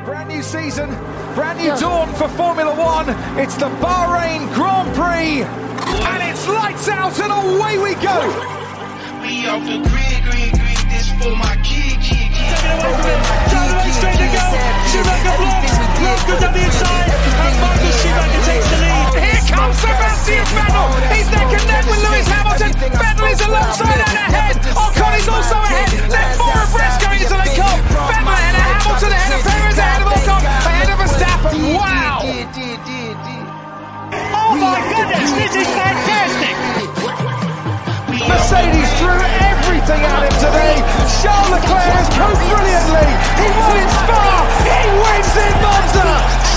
Brand new season, brand new dawn for Formula One. It's the Bahrain Grand Prix, and it's lights out and away we go. We off the grid, green, this for my kid. Taking away from it, down the right straight to go. Schumacher blocks, Logan's on the inside, and Michael Schumacher takes the lead. Here comes Sebastian Vettel, he's neck and neck with Lewis Hamilton. Vettel is alongside and ahead, Ocon is also ahead, left four abreast going into the cup. Vettel ahead of Hamilton, ahead of Perez, ahead of Ocon, ahead of Verstappen. Wow! Oh my goodness, this is fantastic! Mercedes threw everything at him today. Charles Leclerc has proved brilliantly. He won in Spa, he wins in Monza.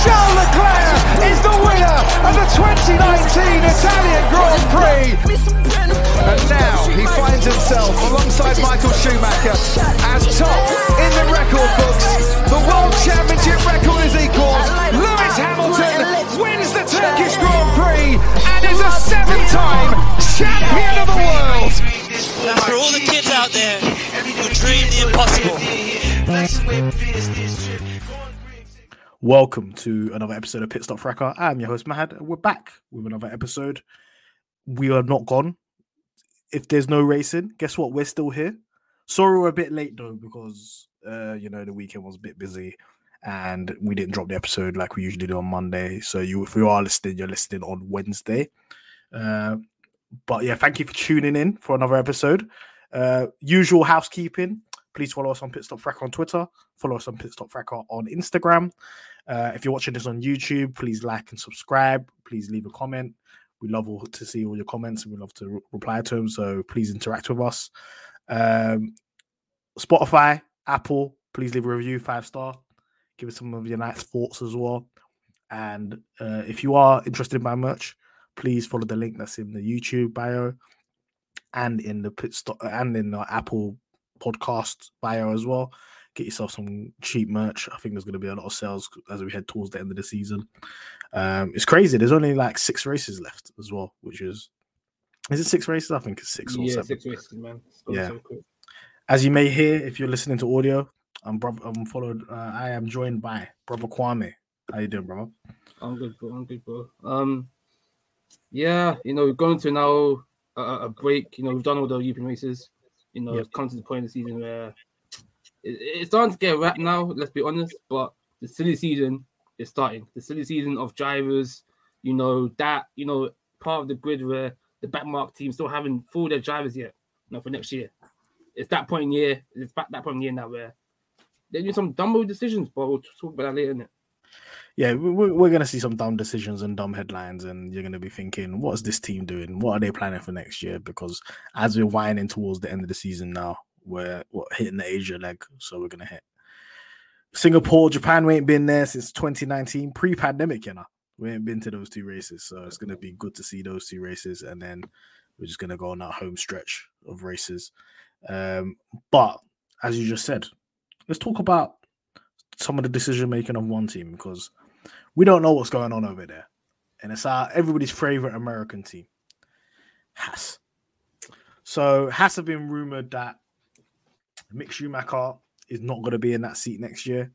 Charles Leclerc is the winner of the 2019 Italian Grand Prix. And now he finds himself alongside Michael Schumacher as top in the record books. The World Championship record is equalled. Lewis Hamilton wins the Turkish Grand Prix and is a seven-time champion of the world. For all the kids out there who dream the impossible. Welcome to another episode of Pit Stop Fracker. I'm your host Mahad. We're back with another episode. We are not gone. If there's no racing, guess what? We're still here. Sorry we're a bit late though because the weekend was a bit busy and we didn't drop the episode like we usually do on Monday. So if you are listening, you're listening on Wednesday. But yeah, thank you for tuning in for another episode. Usual housekeeping. Please follow us on Pit Stop Fracker on Twitter. Follow us on Pit Stop Fracker on Instagram. If you're watching this on YouTube, please like and subscribe. Please leave a comment. We love to see all your comments and we love to reply to them. So please interact with us. Spotify, Apple, please leave a review, 5-star. Give us some of your nice thoughts as well. And if you are interested in my merch, please follow the link that's in the YouTube bio and in the Pit Stop and in the Apple podcast bio as well. Get yourself some cheap merch. I think there's going to be a lot of sales as we head towards the end of the season. It's crazy. There's only like 6 races left as well, which is it 6 races? I think it's 6 or 7. 6 races, man. Yeah. So cool. As you may hear, if you're listening to audio, I am joined by brother Kwame. How you doing, brother? I'm good, bro. We're going to now a break. We've done all the European races. It's come to the point in the season where it's starting to get wrapped now, let's be honest, but the silly season is starting. The silly season of drivers, part of the grid where the backmark team still haven't full their drivers yet, for next year. It's that point in the year, now where they're doing some dumb decisions, but we'll talk about that later, innit? Yeah, we're going to see some dumb decisions and dumb headlines, and you're going to be thinking, what is this team doing? What are they planning for next year? Because as we're winding towards the end of the season now, we're hitting the Asia leg, so we're going to hit Singapore, Japan. We ain't been there since 2019, pre-pandemic, We ain't been to those 2 races, so it's going to be good to see those 2 races, and then we're just going to go on that home stretch of races. But, as you just said, let's talk about some of the decision-making of one team, because we don't know what's going on over there. And it's everybody's favorite American team, Haas. So Haas have been rumored that Mick Schumacher is not going to be in that seat next year.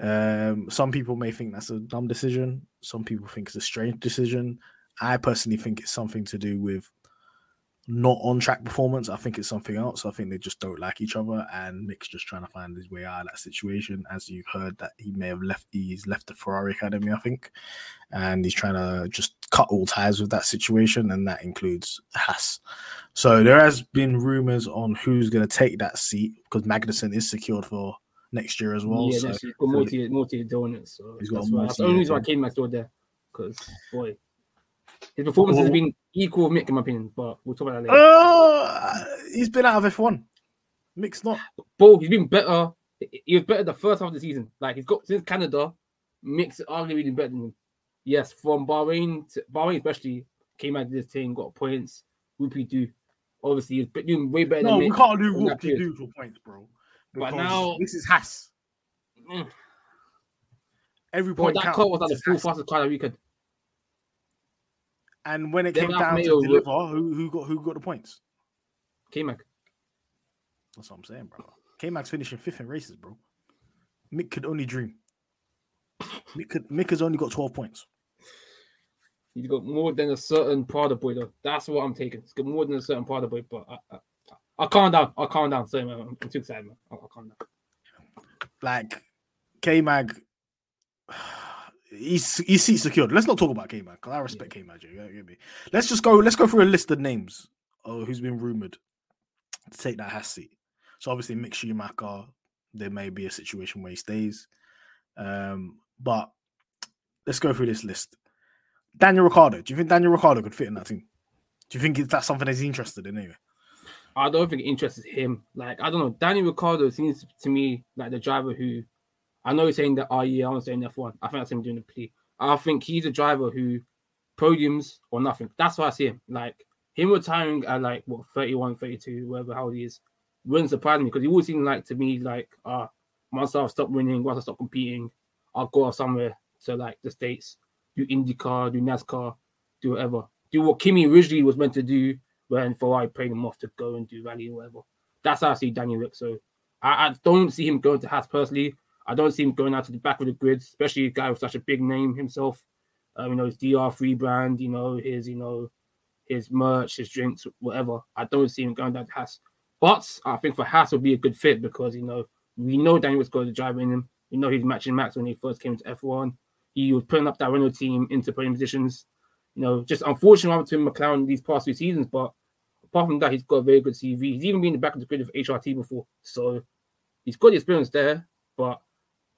Some people may think that's a dumb decision. Some people think it's a strange decision. I personally think it's something to do with not on-track performance. I think it's something else. I think they just don't like each other, and Mick's just trying to find his way out of that situation. As you heard, that he may have left. He's left the Ferrari Academy, I think, and he's trying to just cut all ties with that situation, and that includes Haas. So there has been rumours on who's going to take that seat, because Magnussen is secured for next year as well. Yeah, so he's got multi-year donuts. So he's got that's the only reason I came back to there, because boy. His performance has been equal with Mick, in my opinion, but we'll talk about that later. He's been out of F1. Mick's not. Bo, he's been better. He was better the first half of the season. Like, he's got since Canada, Mick's arguably been better than him. Yes, from Bahrain especially, came out of this team, got points. Whoopie-doo. Obviously, he's doing way better than Mick. No, we can't do whoopie-doo for points, bro. But now... This is Haas. Every point that car was like the full fastest car that we could. And when it came down to deliver, who got the points? K-Mag. That's what I'm saying, bro. K-Mag's finishing fifth in races, bro. Mick could only dream. Mick has only got 12 points. He's got more than a certain Prada boy, though. That's what I'm taking. He's got more than a certain Prada boy, but I'll calm down. I'll calm down. Sorry, man. I'm too excited, man. I'll calm down. Like, K-Mag... He's seat secured. Let's not talk about K-Mag because I respect K-Mag. You know, get me. Let's just go. Let's go through a list of names who's been rumored to take that Haas seat. So obviously Mick Schumacher. There may be a situation where he stays, but let's go through this list. Daniel Ricciardo. Do you think Daniel Ricciardo could fit in that team? Do you think that's something that he's interested in anyway? I don't think it interests him. Like, I don't know. Daniel Ricciardo seems to me like the driver who. I know he's saying that, oh, yeah, I want to stay in F1. I think that's him doing the plea. I think he's a driver who podiums or nothing. That's why I see him. Like, him retiring at, like, what, 31, 32, whatever, how old he is, wouldn't surprise me because he always seemed like, to me, like, once I've stopped winning, once I stop competing, I'll go off somewhere to, like, the States, do IndyCar, do NASCAR, do whatever. Do what Kimi originally was meant to do when Ferrari paid him off to go and do rally or whatever. That's how I see Daniel Rick. So I don't see him going to Haas personally. I don't see him going out to the back of the grid, especially a guy with such a big name himself. You know, his DR3 brand, you know, his merch, his drinks, whatever. I don't see him going down to Haas. But I think for Haas would be a good fit because, you know, we know Daniel's got the driver in him. You know, he's matching Max when he first came to F1. He was putting up that Renault team into podium positions. You know, just unfortunately I'm to McLaren these past few seasons, but apart from that, he's got a very good CV. He's even been in the back of the grid of HRT before. So he's got the experience there, but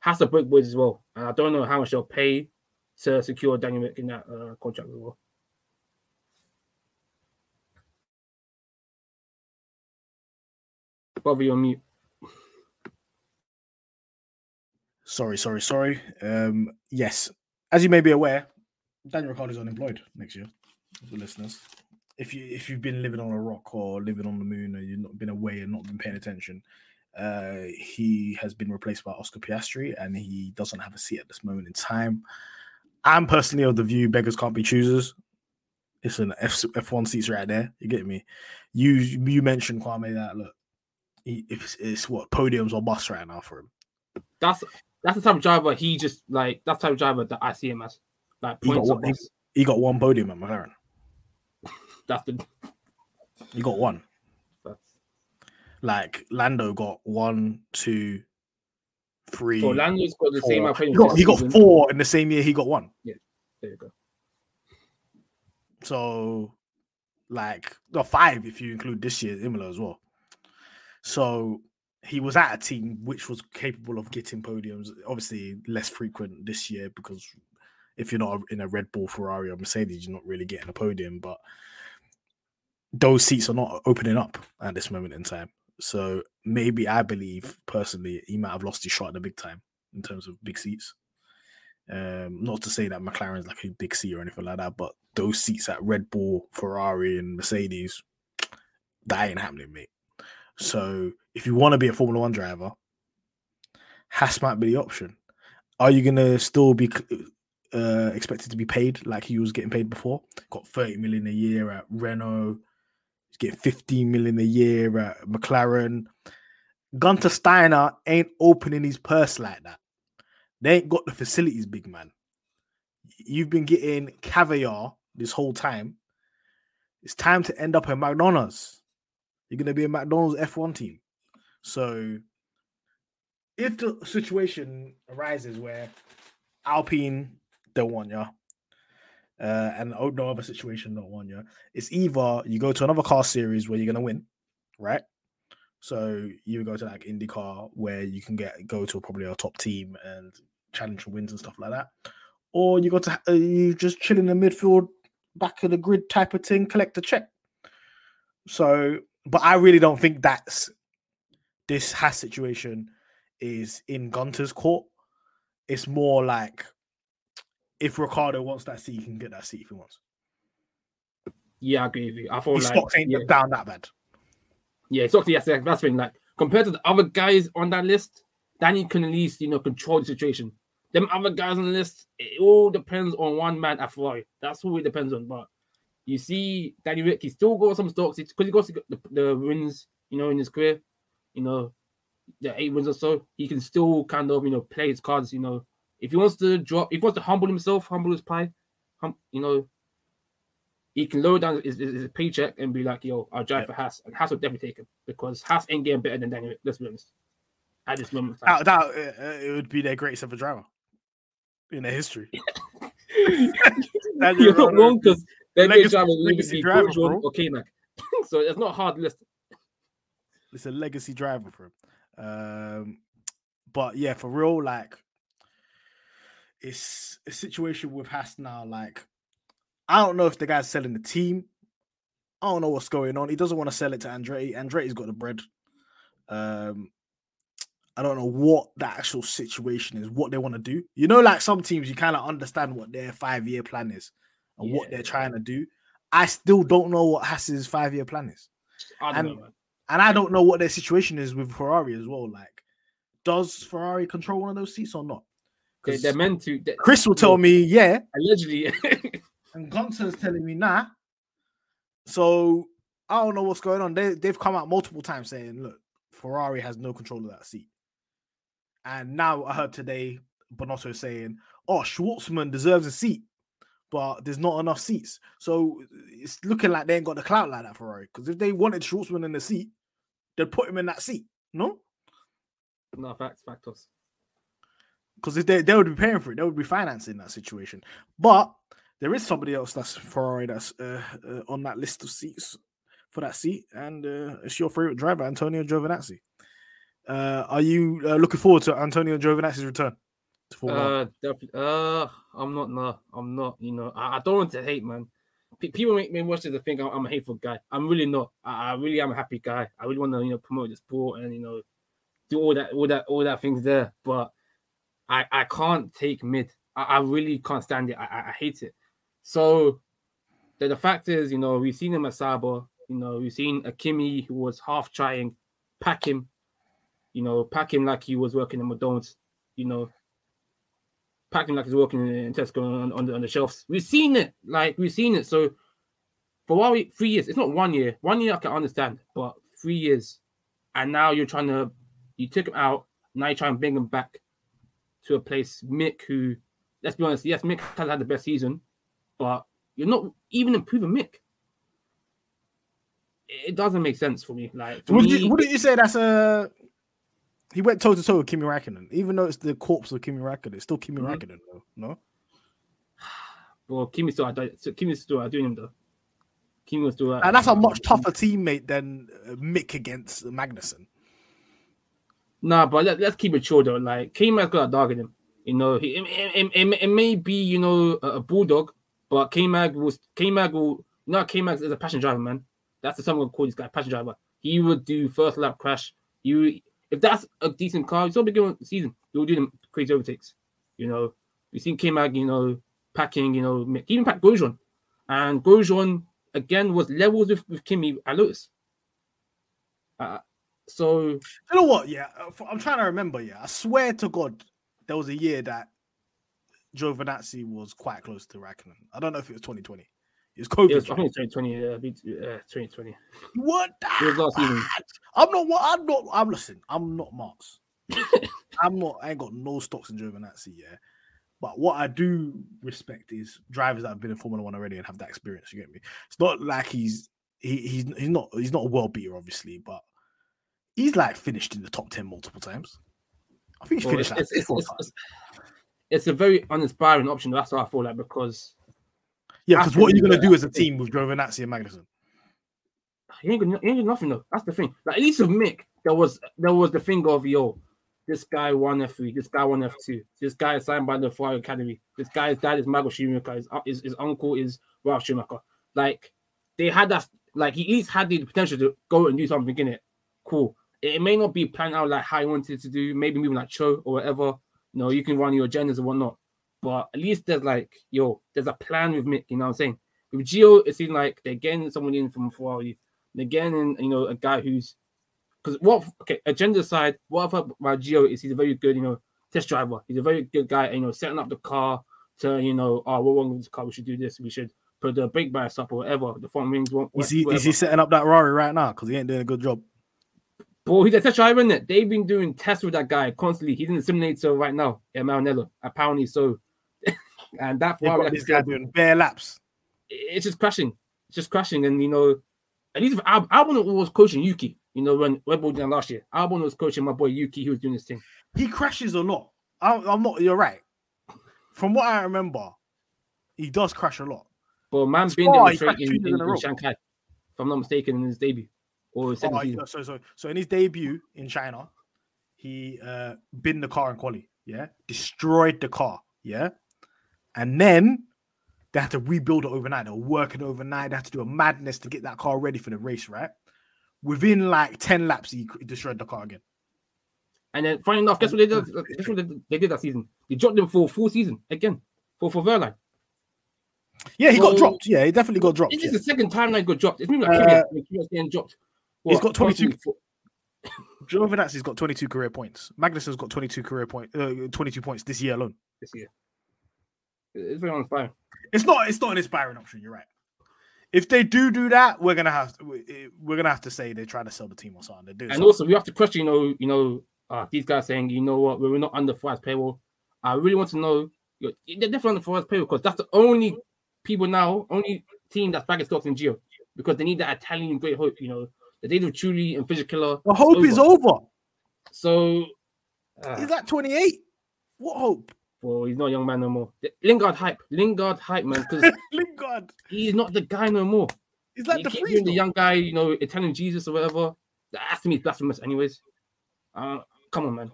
has to break boys as well. And I don't know how much they'll pay to secure Daniel Rick in that contract as well. Bobby, you're on mute. Sorry. Yes. As you may be aware, Daniel Ricciardo is unemployed next year for listeners. If you've been living on a rock or living on the moon or you've not been away and not been paying attention, he has been replaced by Oscar Piastri and he doesn't have a seat at this moment in time. I'm personally of the view beggars can't be choosers. It's an F1 seats right there. You get me? You mentioned Kwame that, look, it's what, podiums or bust right now for him. That's the type of driver he just, like, that's the type of driver that I see him as. Like, he got one podium at McLaren. He got one. Like, Lando got 1, 2, 3. So Lando's got the same. He got 4 in the same year he got 1. Yeah, there you go. So, like, 5 if you include this year's Imola as well. So he was at a team which was capable of getting podiums. Obviously, less frequent this year because if you're not in a Red Bull, Ferrari, or Mercedes, you're not really getting a podium. But those seats are not opening up at this moment in time. So maybe I believe personally he might have lost his shot at the big time in terms of big seats. Not to say that McLaren's like a big seat or anything like that, but those seats at Red Bull, Ferrari, and Mercedes, that ain't happening, mate. So if you want to be a Formula One driver, Haas might be the option. Are you going to still be expected to be paid like he was getting paid before? Got 30 million a year at Renault. Get 15 million a year at McLaren. Gunter Steiner ain't opening his purse like that. They ain't got the facilities, big man. You've been getting caviar this whole time. It's time to end up at McDonald's. You're going to be a McDonald's F1 team. So if the situation arises where Alpine don't want you, and no other situation not one year. It's either you go to another car series where you're gonna win, right? So you go to like IndyCar where you can go to probably a top team and challenge for wins and stuff like that, or you go to you just chill in the midfield, back of the grid type of thing, collect the check. So, but I really don't think that's this Haas situation is in Gunter's court. It's more like if Ricciardo wants that seat, he can get that seat if he wants. Yeah, I agree with you. I thought his stocks ain't down that bad. Yeah, it's actually that's been like compared to the other guys on that list, Danny can at least control the situation. Them other guys on the list, it all depends on one man at Ferrari. That's who it depends on. But you see, Danny Rick, he still got some stocks because he got the wins, in his career, the 8 wins or so. He can still kind of play his cards. If he wants to drop, if he wants to humble himself, humble his pride, he can lower down his paycheck and be like, yo, I'll drive for Haas. And Haas will definitely take him because Haas ain't getting better than Daniel. Let's be honest. At this moment. It would be their greatest ever driver in their history. You're not wrong because their greatest driver is legacy driver, bro. Okay, Mac. So it's not a hard list. It's a legacy driver for him. But yeah, for real, like, it's a situation with Haas now, like, I don't know if the guy's selling the team. I don't know what's going on. He doesn't want to sell it to Andretti. Andretti's got the bread. I don't know what the actual situation is, what they want to do. Like some teams, you kind of understand what their 5-year plan is and what they're trying to do. I still don't know what Haas's 5-year plan is. I don't know, man. And I don't know what their situation is with Ferrari as well. Like, does Ferrari control one of those seats or not? Because they're meant to. Chris will tell me, yeah. Allegedly. And Gunter's telling me nah. So I don't know what's going on. They've come out multiple times saying, look, Ferrari has no control of that seat. And now I heard today Bonotto saying, oh, Schwartzman deserves a seat, but there's not enough seats. So it's looking like they ain't got the clout like that, Ferrari. Because if they wanted Schwartzman in the seat, they'd put him in that seat. No? No, factors. Because if they would be paying for it, they would be financing that situation. But there is somebody else that's Ferrari that's on that list of seats for that seat, and it's your favorite driver, Antonio Giovinazzi. Are you looking forward to Antonio Giovinazzi's return? I'm not. No, I'm not. I don't want to hate, man. People make me watch this and think I'm a hateful guy. I'm really not. I really am a happy guy. I really want to, promote the sport and do all that things there. But I can't take mid. I really can't stand it. I hate it. So the fact is, we've seen him at Saba, we've seen a Kimi who was half trying, pack him like he was working in McDonald's, pack him like he's working in Tesco on the shelves. We've seen it. Like, we've seen it. So for what 3 years, it's not 1 year. 1 year I can understand, but 3 years. And now you're trying to, you took him out, now you're trying to bring him back to a place, Mick, who, let's be honest, yes, Mick has had the best season, but you're not even improving Mick. It doesn't make sense for me. Like, wouldn't you say that's a... He went toe-to-toe with Kimi Räikkönen. Even though it's the corpse of Kimi Räikkönen, it's still Kimi Räikkönen, though, no? Well, Kimi's still doing him, though. Kimi was still... And that's a much tougher teammate than Mick against Magnussen. Nah, but let's keep it chill, though. Like, Kimi has got a dog in him. It may be, a bulldog, but K-Mag is a passion driver, man. That's the something we'll call this guy, passion driver. He would do first lap crash. If that's a decent car, it's all beginning of the season. He'll do them crazy overtakes. We've seen K-Mag, packing, he even packed Grosjean. And Grosjean, again, was levels with Kimi at Lotus. So... You know what, yeah? I'm trying to remember, yeah. I swear to God, there was a year that Giovinazzi was quite close to Räikkönen. I don't know if it was 2020. It was COVID. I think 2020. 2020. What? It was last season. I'm not Marks. I ain't got no stocks in Giovinazzi, yeah. But what I do respect is drivers that have been in Formula One already and have that experience. You get me? It's not like he's not a world beater, obviously, but he's like finished in the top 10 multiple times. I think finished that. It's a very uninspiring option. That's what I feel like because what are you going to do as a team with Giovinazzi and Magnussen? You ain't going to do nothing though. That's the thing. Like, at least with Mick, there was the thing of yo, this guy won F3, this guy won F2, this guy is signed by the Ferrari Academy, this guy's dad is Michael Schumacher, his uncle is Ralf Schumacher. Like, they had that. Like, he at least had the potential to go and do something in it. Cool. It may not be planned out like how you wanted it to do, maybe moving like Cho or whatever. You know, you can run your agendas and whatnot. But at least there's like, yo, there's a plan with Mick, you know what I'm saying? With Gio, it seemed like they're getting someone in from Ferrari. They're getting, you know, a guy who's... Because what... Okay, agenda side, what I've heard about Gio is he's a very good, you know, test driver. He's a very good guy, you know, setting up the car to, you know, oh, we're wrong with this car, we should do this, we should... put the brake bias up or whatever, the front wings won't. Is he setting up that Ferrari right now? Because he ain't doing a good job. Bro, he's a test driver, isn't it? They've been doing tests with that guy constantly. He's in the simulator right now at Maranello, apparently. So, and that Ferrari, like, this guy doing bare laps. It's just crashing. It's just crashing. And you know, at least if Albon was coaching Yuki, you know, when Red Bull did last year, Albon was coaching my boy Yuki. He was doing this thing. He crashes a lot. I'm not. You're right. From what I remember, he does crash a lot. But man's been in Shanghai, if I'm not mistaken, in his debut. Or his so in his debut in China, he binned the car in quali, yeah? Destroyed the car, yeah? And then they had to rebuild it overnight. They were working overnight. They had to do a madness to get that car ready for the race, right? Within like 10 laps, he destroyed the car again. And then, funny enough, guess what they did? Guess what they did that season? They dropped him for a full season, again, for Verline. Yeah, he got dropped. Yeah, he definitely got dropped. This is the second time that he got dropped. It's like Kimi getting dropped. What, he's got 22. Giovinazzi's got 22 career points. Magnussen's got 22 points this year alone. This year. It's very uninspiring. It's not an inspiring option. You're right. If they do that, we're gonna have to say they're trying to sell the team or something. Also, we have to question. You know, these guys saying, you know what, we're not under Ferrari's payroll. I really want to know. They're definitely under Ferrari's payroll because that's the only. People now, only team that's back in stocks in Gio because they need that Italian great hope, you know, the days of Trulli and Fisher Killer. The hope is over. So, he's like 28. What hope? Well, he's not a young man no more. Lingard hype, man. Lingard, he's not the guy no more. He's like the young guy, you know, Italian Jesus or whatever. That to me is blasphemous, anyways. Come on, man.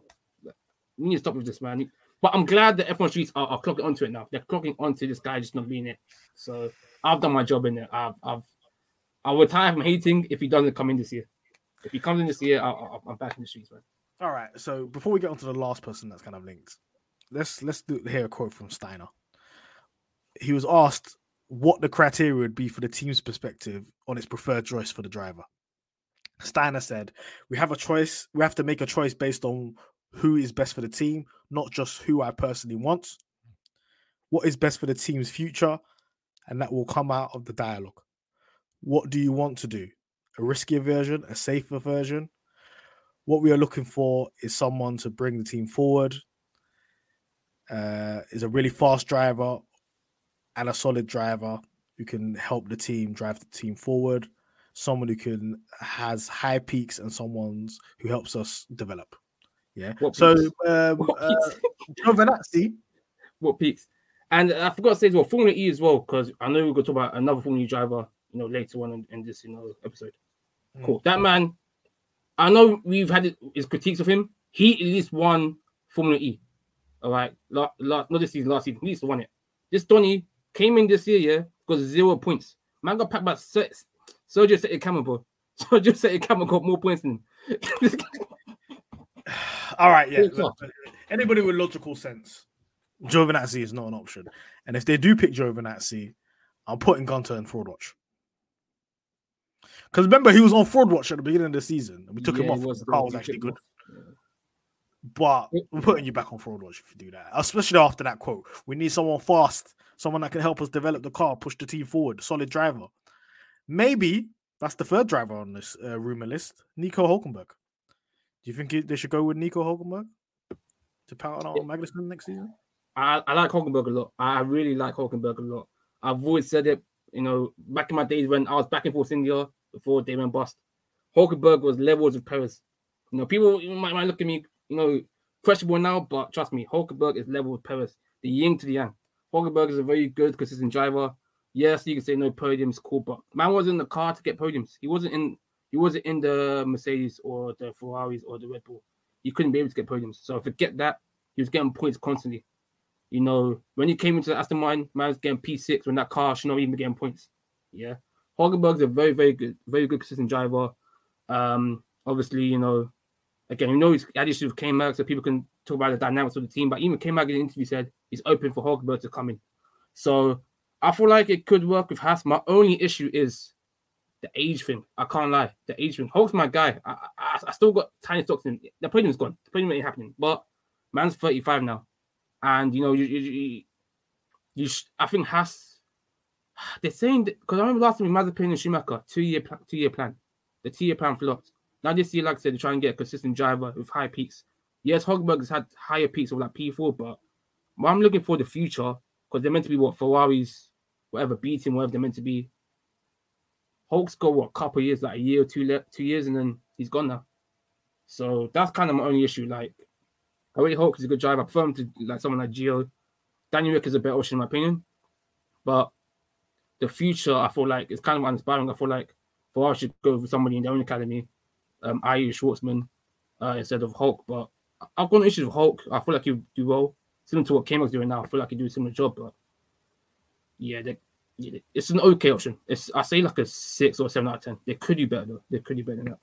We need to stop with this, man. But I'm glad that F1 streets are clocking onto it now. They're clocking onto this guy just not being it. So I've done my job in it. I'll retire from hating if he doesn't come in this year. If he comes in this year, I'm back in the streets, man. All right. So before we get on to the last person that's kind of linked, let's hear a quote from Steiner. He was asked what the criteria would be for the team's perspective on its preferred choice for the driver. Steiner said, "We have a choice. We have to make a choice based on who is best for the team, not just who I personally want, what is best for the team's future, and that will come out of the dialogue. What do you want to do? A riskier version, a safer version? What we are looking for is someone to bring the team forward, is a really fast driver and a solid driver who can help the team, drive the team forward, someone who has high peaks and someone who helps us develop." Yeah. Giovinazzi. What peaks? And I forgot to say as well, Formula E as well, because I know we're going to talk about another Formula E driver, you know, later on in this, you know, episode. Cool. That man, I know we've had his critiques of him. He at least won Formula E. All right. Not this season, last season. He at least won it. This Donny came in this year, yeah, got 0 points. Man got packed by Sergio Pérez camera, bro. Sergio Pérez camera got more points than him. All right, yeah. Look, anybody with logical sense, Giovinazzi is not an option. And if they do pick Giovinazzi, I'm putting Gunter in fraud watch. Because remember, he was on fraud watch at the beginning of the season, and we took him off. The car was actually good. Yeah. But we're putting you back on fraud watch if you do that, especially after that quote. We need someone fast, someone that can help us develop the car, push the team forward, solid driver. Maybe that's the third driver on this rumor list, Nico Hülkenberg. Do you think they should go with Nico Hülkenberg to pound out on Magnussen next season? I like Hülkenberg a lot. I really like Hülkenberg a lot. I've always said it, you know, back in my days when I was back and forth in India before they went bust. Hülkenberg was levels of Perez. You know, people might look at me, you know, questionable now, but trust me, Hülkenberg is level with Perez. The yin to the yang. Hülkenberg is a very good, consistent driver. Yes, you can say no podiums, cool, but man wasn't in the car to get podiums. He wasn't in the Mercedes or the Ferraris or the Red Bull. He couldn't be able to get podiums. So forget that. He was getting points constantly. You know, when he came into the Aston Martin, man was getting P6 when that car should not even be getting points. Yeah. Hülkenberg's a very, very good, consistent driver. obviously, you know, again, we know he's had issues with K-Mag, so people can talk about the dynamics of the team. But even K-Mag in the interview said he's open for Hülkenberg to come in. So I feel like it could work with Haas. My only issue is the age thing. I can't lie. The age thing. Hulk's my guy. I still got tiny stocks in him. The podium's gone. The podium ain't happening. But man's 35 now. And, you know, I think Haas, they're saying, because I remember last time with Mazepin and Schumacher, two-year plan. The two-year plan flopped. Now this year, like I said, they're trying to get a consistent driver with high peaks. Yes, Hülkenberg has had higher peaks of like P4, but I'm looking for the future, because they're meant to be what, Ferrari's, whatever, beating, whatever they're meant to be. Hulk's got what, a couple of years, like a year or two years, and then he's gone now. So that's kind of my only issue. Like, I really hope he's a good driver. I prefer him to like someone like Gio. Daniel Ricciardo is a better option in my opinion. But the future, I feel like, is kind of uninspiring. I feel like Ferrari should go with somebody in their own academy, i.e. Schwartzman, instead of Hulk. But I've got no issues with Hulk. I feel like he'll do well. Similar to what K-Mag's doing now. I feel like he'll do a similar job. But yeah, it's an okay option. I say like a 6 or 7 out of 10. They could do better, though. They could do better than that.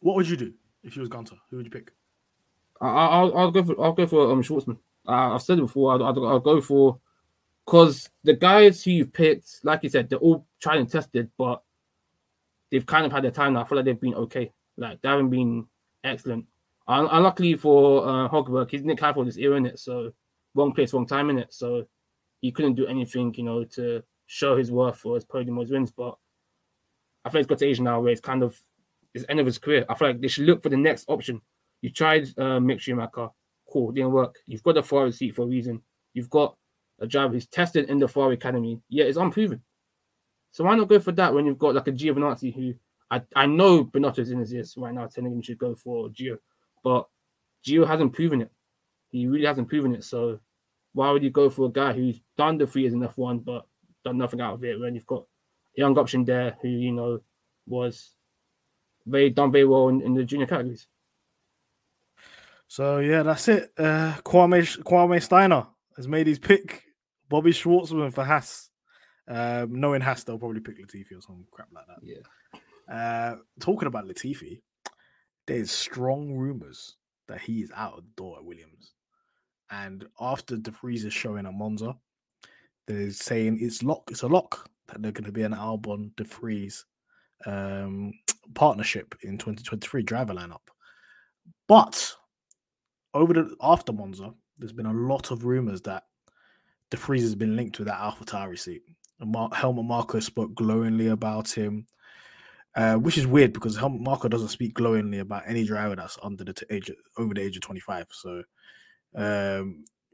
What would you do if you was Gunter? Who would you pick? I'll go for Schwartzman. I've said it before. I'll go for, because the guys who you've picked, like you said, they're all tried and tested, but they've kind of had their time now. I feel like they've been okay. Like they haven't been excellent. Unluckily for Hülkenberg, he's Nick Heidfeld this era in it, so wrong place, wrong time in it. So he couldn't do anything, you know, to show his worth or his podium or his wins. But I think he's got to age now where it's kind of his end of his career. I feel like they should look for the next option. You tried Mick Schumacher. Cool, didn't work. You've got the Ferrari seat for a reason. You've got a driver who's tested in the Ferrari Academy. Yeah, it's unproven. So why not go for that when you've got like a Giovinazzi who I know Binotto's in his ears right now telling him he should go for Gio, but Gio hasn't proven it. He really hasn't proven it. So why would you go for a guy who's done the 3 years in F1 but done nothing out of it when you've got a young option there who, you know, was very well in the junior categories? So, yeah, that's it. Kwame Steiner has made his pick. Bobby Schwartzman for Haas. Knowing Haas, they'll probably pick Latifi or some crap like that. Yeah. Talking about Latifi, there's strong rumours that he is out of the door at Williams. And after de Vries' showing at Monza, they're saying it's a lock that they're going to be an Albon de Vries partnership in 2023 driver lineup. But after Monza, there's been a lot of rumours that de Vries has been linked with that Alpha Tauri seat. Helmut Marko spoke glowingly about him, which is weird because Helmut Marko doesn't speak glowingly about any driver that's over the age of 25. So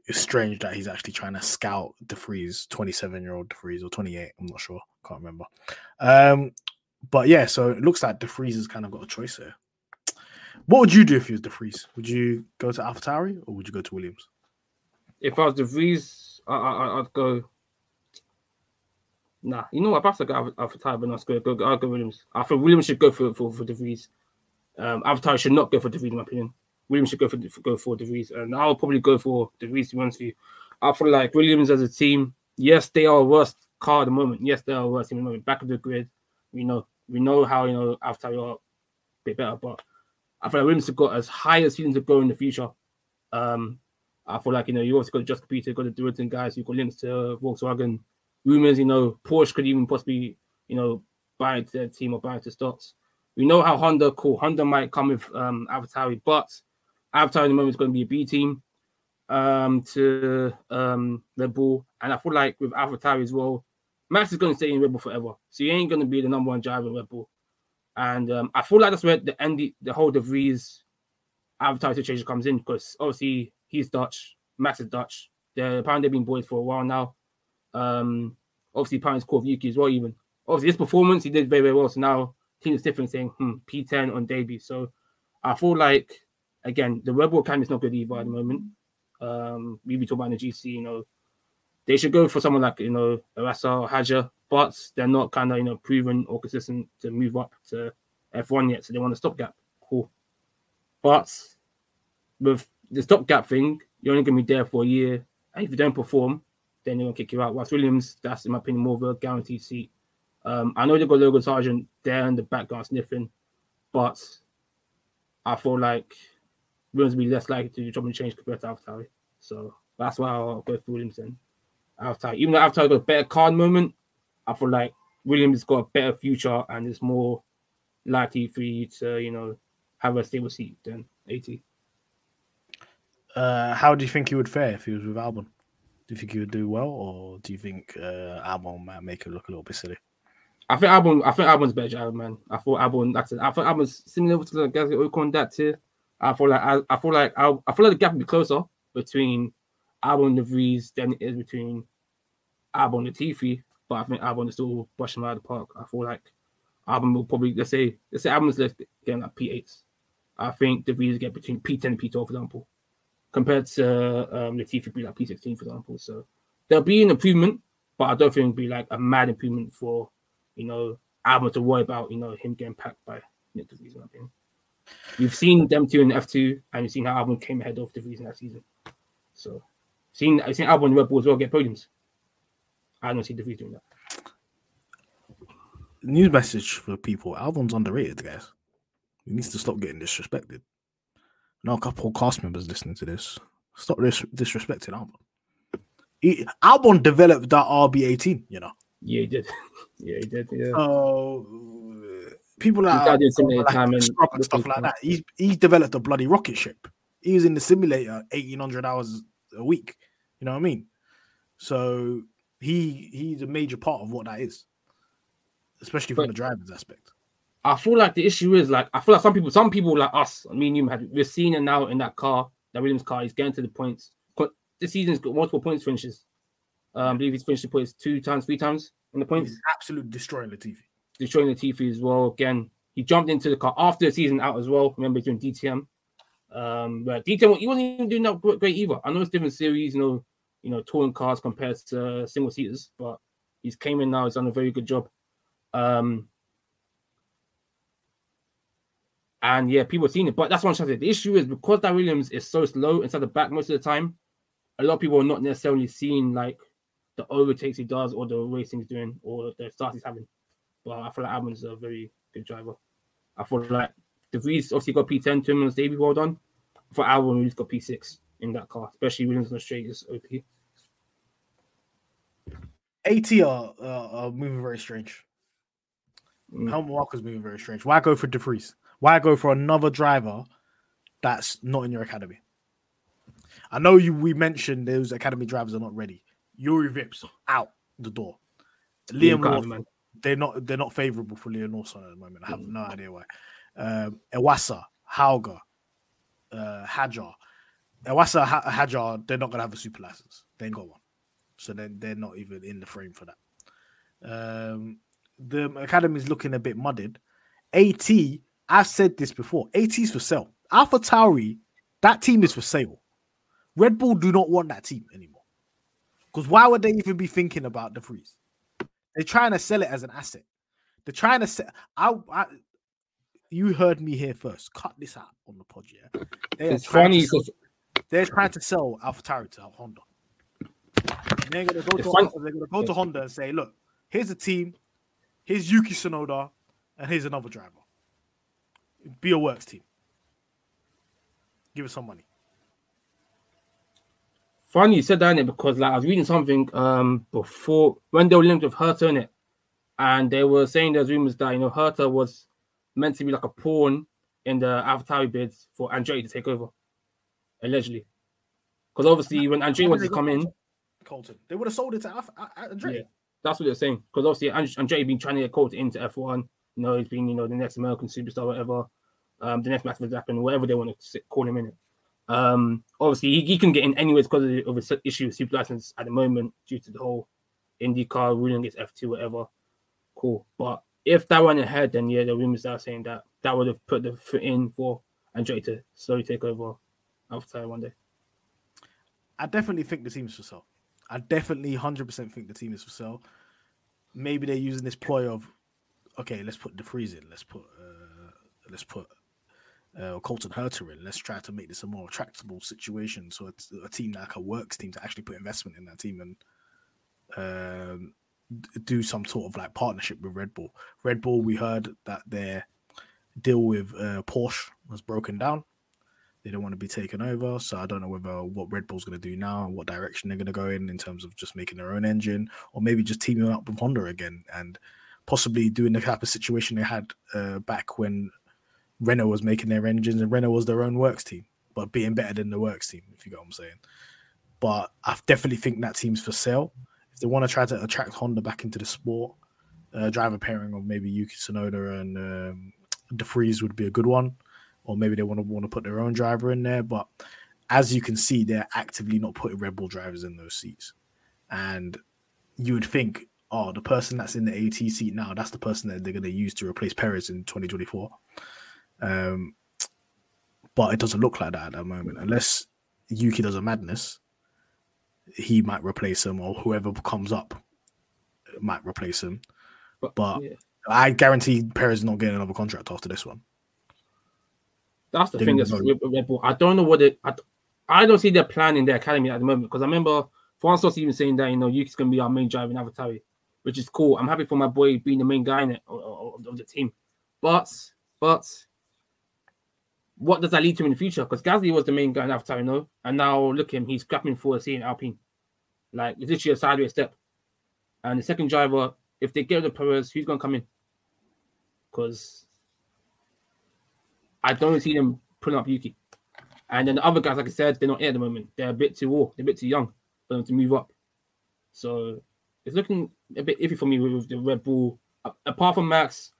it's strange that he's actually trying to scout de Vries, 27-year-old de Vries or 28. I'm not sure. Can't remember. But yeah, so it looks like de Vries has kind of got a choice here. What would you do if you was de Vries? Would you go to Alpha Tauri or would you go to Williams? If I was de Vries, I'd go. Nah, you know what? Perhaps I'd go Alpha Tauri, but I'd go Williams. I think Williams should go for de Vries. Alpha Tauri should not go for de Vries, in my opinion. Williams should go for de Vries, and I'll probably go for de Vries, to be honest with you. I feel like Williams as a team, yes, they are a worst car at the moment. Yes, they are a worst team at the moment. Back of the grid, we know how, you know, Alpha Tauri are a bit better, but I feel like Williams have got as high as ceilings to go in the future. I feel like, you know, you also got Just Peter, got the Duriton guys, you've got links to Volkswagen. Rumors, you know, Porsche could even possibly, you know, buy into their team or buy into stocks. We know how Honda might come with Alpha Tauri, but Alpha Tauri at the moment is going to be a B team to Red Bull. And I feel like with Alpha Tauri as well, Max is going to stay in Red Bull forever. So he ain't going to be the number one driver in Red Bull. And I feel like that's where the whole de Vries Alpha Tauri situation comes in, because obviously he's Dutch, Max is Dutch. Apparently they've been boys for a while now. Obviously parents called Yuki as well even. Obviously his performance, he did very, very well. So now team is different, saying, P10 on debut. So I feel like, again, the Red Bull Academy is not good either at the moment. We be talking about the GC, you know. They should go for someone like, you know, Arasa or Hadja, but they're not kind of, you know, proven or consistent to move up to F1 yet, so they want a stopgap. Cool. But with the stopgap thing, you're only going to be there for a year, and if you don't perform, then they're going to kick you out. Whilst Williams, that's, in my opinion, more of a guaranteed seat. I know they've got Logan Sargent there in the background sniffing, but I feel like Williams will be less likely to do job and change compared to Alpha Tauri. So that's why I'll go for Williams and Alpha Tauri. Even though Alpha Tauri got a better car moment, I feel like Williams has got a better future and it's more likely for you to, you know, have a stable seat than AT. How do you think he would fare if he was with Albon? Do you think he would do well, or do you think Albon might make him look a little bit silly? I think Albon's better driver, man. I think Albon's similar to the guys that Ocon that tier. I feel like the gap would be closer between Albon and De Vries than it is between Albon and Latifi. But I think Albon is still brushing out of the park. I feel like Albon will probably, let's say Albon's getting like P8s. I think De Vries get between P10 and P12, for example, compared to Latifi be like P16, for example. So there'll be an improvement, but I don't think it'll be like a mad improvement for, you know, Albon to worry about, you know, him getting packed by Nyck de Vries, in my opinion. You've seen them two in F2, and you've seen how Albon came ahead of De Vries in that season. So I've seen Albon and Red Bull as well get podiums. I don't see De Vries doing that. News message for people: Albon's underrated, guys. He needs to stop getting disrespected. Now a couple of cast members listening to this. Stop disrespecting Albon. Albon developed that RB18, you know. Yeah, he did. Yeah. So people and stuff like that. He's developed a bloody rocket ship. He was in the simulator 1,800 hours a week. You know what I mean? So he's a major part of what that is, especially from the driver's aspect. I feel like the issue is, like, I feel like some people like us, me and you, we're seeing it now in that car, that Williams car. He's getting to the points. This season's got multiple points finishes. I believe he's finished the points 2 times, 3 times in the points. He's absolutely destroying Latifi. Destroying Latifi as well. Again, he jumped into the car after the season out as well. Remember, during DTM. But DTM, he wasn't even doing that great either. I know it's different series, you know, touring cars compared to single seaters, but he's came in now. He's done a very good job. And yeah, people have seen it, but that's what I'm trying to say. The issue is because that Williams is so slow inside the back most of the time, a lot of people are not necessarily seeing like the overtakes he does or the racing he's doing or the starts he's having. But I feel like Albon's a very good driver. I feel like De Vries obviously got P10 to him on his debut, well done. For Albon, he's got P6 in that car, especially Williams on the straight is OP. AT are moving very strange. Helmut Marko's moving very strange. Why go for De Vries? Why go for another driver that's not in your academy? I know we mentioned those academy drivers are not ready. Yuri Vips out the door. Liam Lawson, they're not favourable for Liam Lawson at the moment. I have no idea why. Ewasa, Hauger, Hadjar. Ewasa, Hadjar, they're not going to have a super license. They ain't got one. So they're not even in the frame for that. The academy's looking a bit mudded. AT... I've said this before. AT's for sale. Alpha Tauri, that team is for sale. Red Bull do not want that team anymore. Because why would they even be thinking about De Vries? They're trying to sell it as an asset. They're trying to sell... You heard me here first. Cut this out on the pod, yeah? It's funny because... They're trying to sell Alpha Tauri to Honda. And they're going to go to Honda and say, look, here's a team, here's Yuki Tsunoda, and here's another driver. Be a works team. Give us some money. Funny you said that, innit? Because like I was reading something before when they were linked with Herta, innit, and they were saying there's rumors that, you know, Herta was meant to be like a pawn in the Alpha Tauri bids for Andretti to take over, allegedly. Because obviously when Andretti wanted to come in, Colton, they would have sold it to Andretti. Yeah, that's what they're saying. Because obviously Andretti been trying to get Colton into F1. You know, he's been, you know, the next American superstar, whatever, the next Max Verstappen, whatever they want to call him in it. Obviously, he can get in anyways because of his issue with super license at the moment due to the whole IndyCar ruling against F2, whatever. Cool. But if that went ahead, then yeah, the rumors are saying that would have put the foot in for Andretti to slowly take over after one day. I definitely think the team is for sale. I definitely 100% think the team is for sale. Maybe they're using this ploy of, okay, let's put De Vries in. Let's put Colton Herta in. Let's try to make this a more attractable situation. So it's a team like a works team to actually put investment in that team and do some sort of like partnership with Red Bull. Red Bull, we heard that their deal with Porsche was broken down. They don't want to be taken over. So I don't know whether what Red Bull's going to do now and what direction they're going to go in terms of just making their own engine, or maybe just teaming up with Honda again and possibly doing the type of situation they had back when Renault was making their engines and Renault was their own works team, but being better than the works team, if you get what I'm saying. But I definitely think that team's for sale. If they want to try to attract Honda back into the sport, driver pairing of maybe Yuki Tsunoda and de Vries would be a good one. Or maybe they want to put their own driver in there. But as you can see, they're actively not putting Red Bull drivers in those seats. And you would think, oh, the person that's in the AT seat now, that's the person that they're going to use to replace Perez in 2024. But it doesn't look like that at that moment. Unless Yuki does a madness, he might replace him, or whoever comes up might replace him. But yeah. I guarantee Perez is not getting another contract after this one. That's the thing that's with Red Bull. I don't know what they... I don't see their plan in their academy at the moment, because I remember Francois was even saying that, you know, Yuki's going to be our main driver in Alpha Tauri, which is cool. I'm happy for my boy being the main guy in it, of the team. But what does that lead to in the future? Because Gasly was the main guy in Alpha Tauri, no? And now, look at him. He's scrapping for a seat in Alpine. Like, it's literally a sideways step. And the second driver, if they get the Perez, who's going to come in? Because... I don't see them putting up Yuki. And then the other guys, like I said, they're not here at the moment. They're a bit too old. They're a bit too young for them to move up. So it's looking a bit iffy for me with the Red Bull. Apart from Max,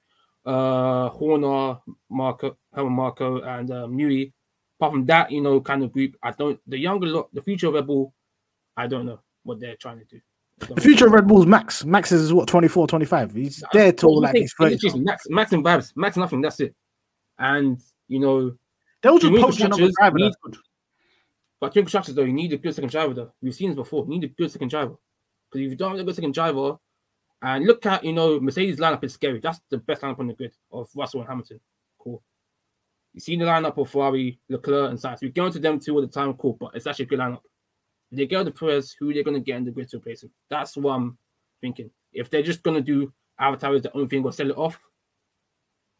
Horner, Helmut Marko, and Newey, apart from that, you know, kind of group, I don't... The younger lot, the future of Red Bull, I don't know what they're trying to do. The future of Red Bull is Max. Max is, what, 24, 25? He's there till like his 30s. Max and vibes. Max nothing, that's it. And, you know, they'll just poach another driver. But during constructors, though, you need a good second driver, though. We've seen this before. You need a good second driver. Because if you don't have a good second driver, and look at, you know, Mercedes' lineup is scary. That's the best lineup on the grid of Russell and Hamilton. Cool. You've seen the lineup of Ferrari, Leclerc, and Sainz. We go into them two all the time, cool, but it's actually a good lineup. If they go to Perez, who are they going to get in the grid to replace him? That's what I'm thinking. If they're just going to do Avatar is their own thing or sell it off,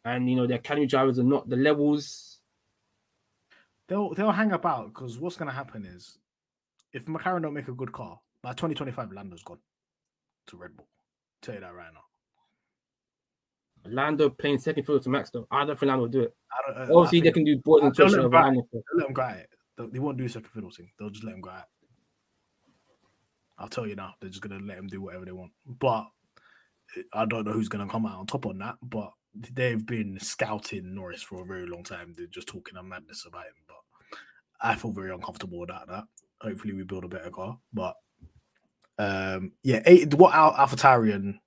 and, you know, their academy drivers are not the levels. They'll hang about, because what's going to happen is if McLaren don't make a good car, by 2025, Lando's gone to Red Bull. I'll tell you that right now. Lando playing second fiddle to Max, though. I don't think Lando will do it. Obviously, they can do board and touch. They'll let them go at it. They won't do second fiddle thing. They'll just let them go at it. I'll tell you now. They're just going to let them do whatever they want. But I don't know who's going to come out on top on that, but they've been scouting Norris for a very long time. They're just talking a madness about him, but I feel very uncomfortable with that. Hopefully we build a better car, but yeah, what AlphaTauri and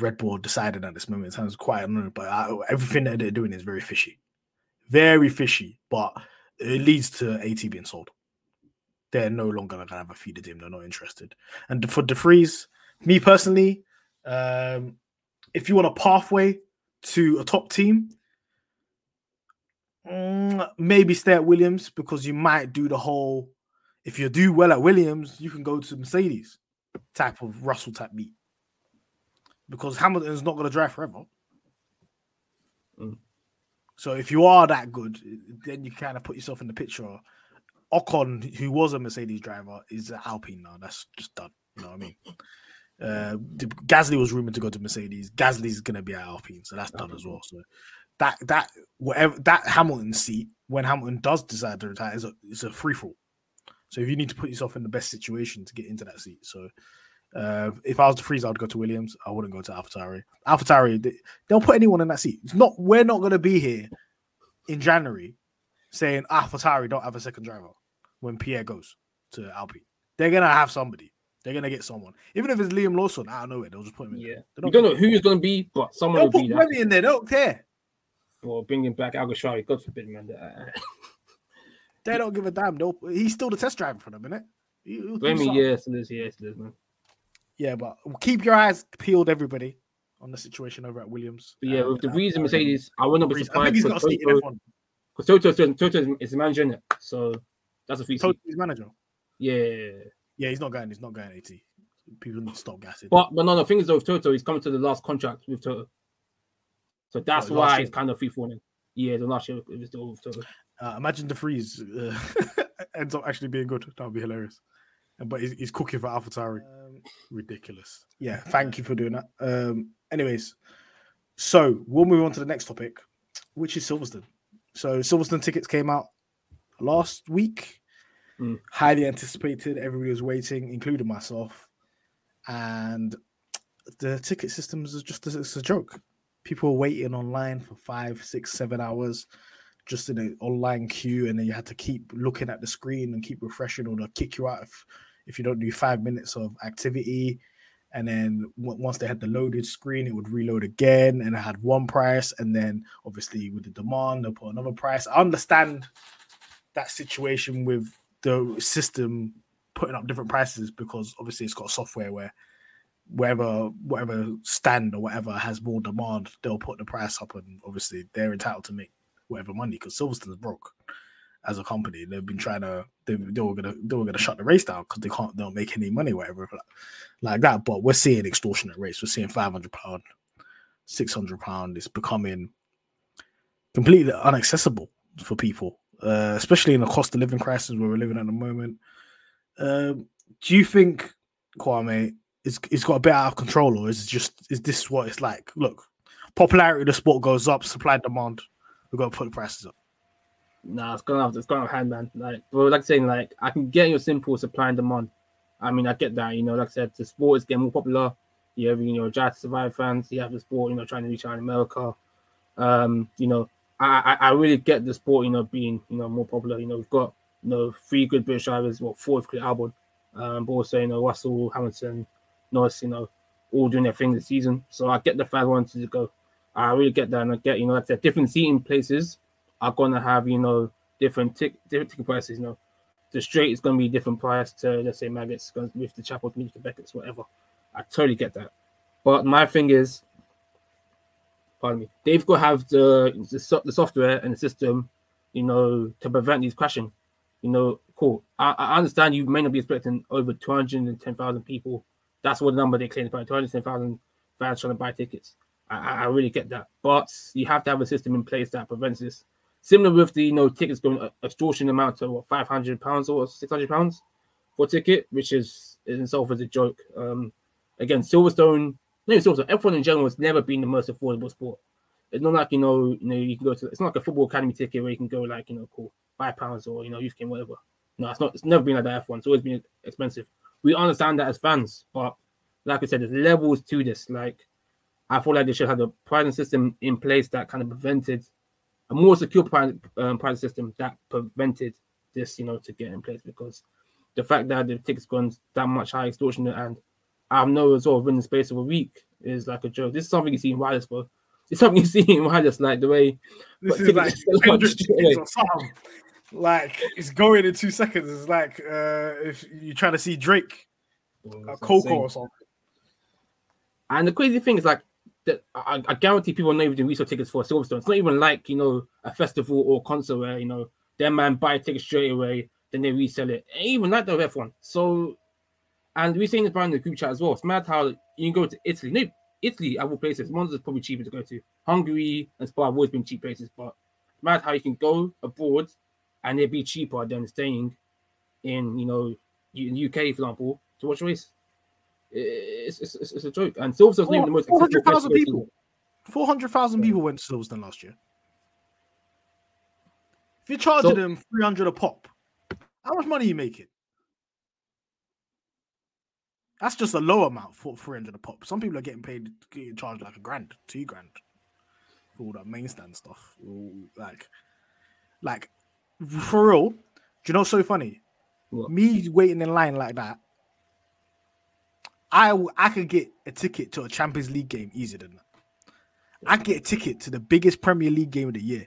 Red Bull decided at this moment, it sounds quite unknown, but everything that they're doing is very fishy, but it leads to AT being sold. They're no longer going to have a feed at him. They're not interested. And for de Vries, me personally, if you want a pathway to a top team, maybe stay at Williams, because you might do the whole, if you do well at Williams, you can go to Mercedes type of Russell type beat. Because Hamilton's not going to drive forever. Mm. So if you are that good, then you kind of put yourself in the picture. Ocon, who was a Mercedes driver, is an Alpine now. That's just done. You know what I mean? Gasly was rumored to go to Mercedes. Gasly's gonna be at Alpine, so that's done as well. So that whatever that Hamilton seat, when Hamilton does decide to retire, is a free fall. So if you need to put yourself in the best situation to get into that seat, so if I was to freeze, I would go to Williams. I wouldn't go to AlphaTauri. AlphaTauri, they'll put anyone in that seat. It's not we're not gonna be here in January saying AlphaTauri don't have a second driver when Pierre goes to Alpine. They're gonna have somebody. They're going to get someone. Even if it's Liam Lawson, I don't know it. They'll just put him in there. You don't know who it's going to be, but someone will be there. They'll put Remy in there. They don't care. Or bringing back Alguersuari. God forbid, man. They don't give a damn. He's still the test driver for them, isn't it? Remy, yes, man. Yeah, but keep your eyes peeled, everybody, on the situation over at Williams. But yeah, with the reason Mercedes, I would not be surprised. I think he's got to stay in F1. Because Toto is the manager, isn't it? So that's a free seat. Toto's manager? Yeah. Yeah, he's not going 80. People need to stop gassing. But no, the thing is, though, with Toto, he's coming to the last contract with Toto. So that's why it's kind of free falling. Yeah, the last year it was still over. Imagine De Vries ends up actually being good. That would be hilarious. But he's cooking for Alpha Tauri. Ridiculous. Yeah, thank you for doing that. Anyways, so we'll move on to the next topic, which is Silverstone. So Silverstone tickets came out last week. Highly anticipated. Everybody was waiting, including myself. And the ticket systems is just it's a joke. People were waiting online for 5, 6, 7 hours just in an online queue, and then you had to keep looking at the screen and keep refreshing, or they'll kick you out if you don't do 5 minutes of activity. And then once they had the loaded screen, it would reload again, and it had one price. And then obviously with the demand, they'll put another price. I understand that situation with the system putting up different prices, because obviously it's got software where whatever stand or whatever has more demand, they'll put the price up, and obviously they're entitled to make whatever money, because Silverstone's broke as a company. They've been trying to they were gonna shut the race down because they don't make any money, whatever like that. But we're seeing extortionate rates. We're seeing £500, £600. It's becoming completely inaccessible for people, especially in the cost of living crisis where we're living at the moment. Do you think, Kwame, it's got a bit out of control, or is this what it's like? Look, popularity of the sport goes up, supply and demand. We've got to put the prices up. Nah, it's gone out of hand, man. Like I can get your simple supply and demand. I mean, I get that. You know, like I said, the sport is getting more popular. You have, Drive to Survive fans. You have the sport, trying to reach out in America. I really get the sport, being, more popular. We've got, 3 good British drivers, 4th good Albon, but also, Russell, Hamilton, Norris, all doing their thing this season. So I get the fans wanting to go. I really get that, and I get, like I said, different seating places are gonna have, different ticket prices. The straight is gonna be a different price to, let's say, Maggots with the Chapel, to Beckett's, whatever. I totally get that, but my thing is, pardon me, they've got to have the software and the system, to prevent these crashing. Cool. I understand you may not be expecting over 210,000 people. That's what the number they claim, about 210,000 fans trying to buy tickets. I really get that, but you have to have a system in place that prevents this. Similar with the tickets going an extortion amount to what £500 or £600 for a ticket, which is in itself is a joke. Again, Silverstone, F1 in general has never been the most affordable sport. It's not like you can go to. It's not like a football academy ticket where you can go like cool £5 or youth game whatever. No, it's not. It's never been like that. F1, it's always been expensive. We understand that as fans, but like I said, there's levels to this. Like, I feel like they should have a pricing system in place that kind of prevented a more secure pricing system that prevented this, to get in place, because the fact that the tickets gone that much high, extortionate, and I have no result in the space of a week is like a joke. This is something you see in wireless, bro. It's something you see in wireless, like the way this is like like it's going in 2 seconds. It's like if you're trying to see Drake, Coco or something. And the crazy thing is like. That I guarantee people know even do resale tickets for Silverstone. It's not even like, a festival or concert where, their man buy tickets straight away, then they resell it. And even like the F1. So, and we've seen this in the group chat as well. It's mad how you can go to Italy. No, Italy, I will places. Monza's probably cheaper to go to. Hungary and Spa have always been cheap places, but it's mad how you can go abroad and it'd be cheaper than staying in, in UK, for example, to watch a race. It's a joke, and Silverstone's even the most 400,000 people. 400,000 people went to Silverstone last year. If you're charging them 300 a pop, how much money are you making? That's just a low amount for 300 a pop. Some people are getting charged like £1,000, £2,000 for all that main stand stuff. Like for real. Do you know what's so funny? What? Me waiting in line like that. I could get a ticket to a Champions League game easier than that. I could get a ticket to the biggest Premier League game of the year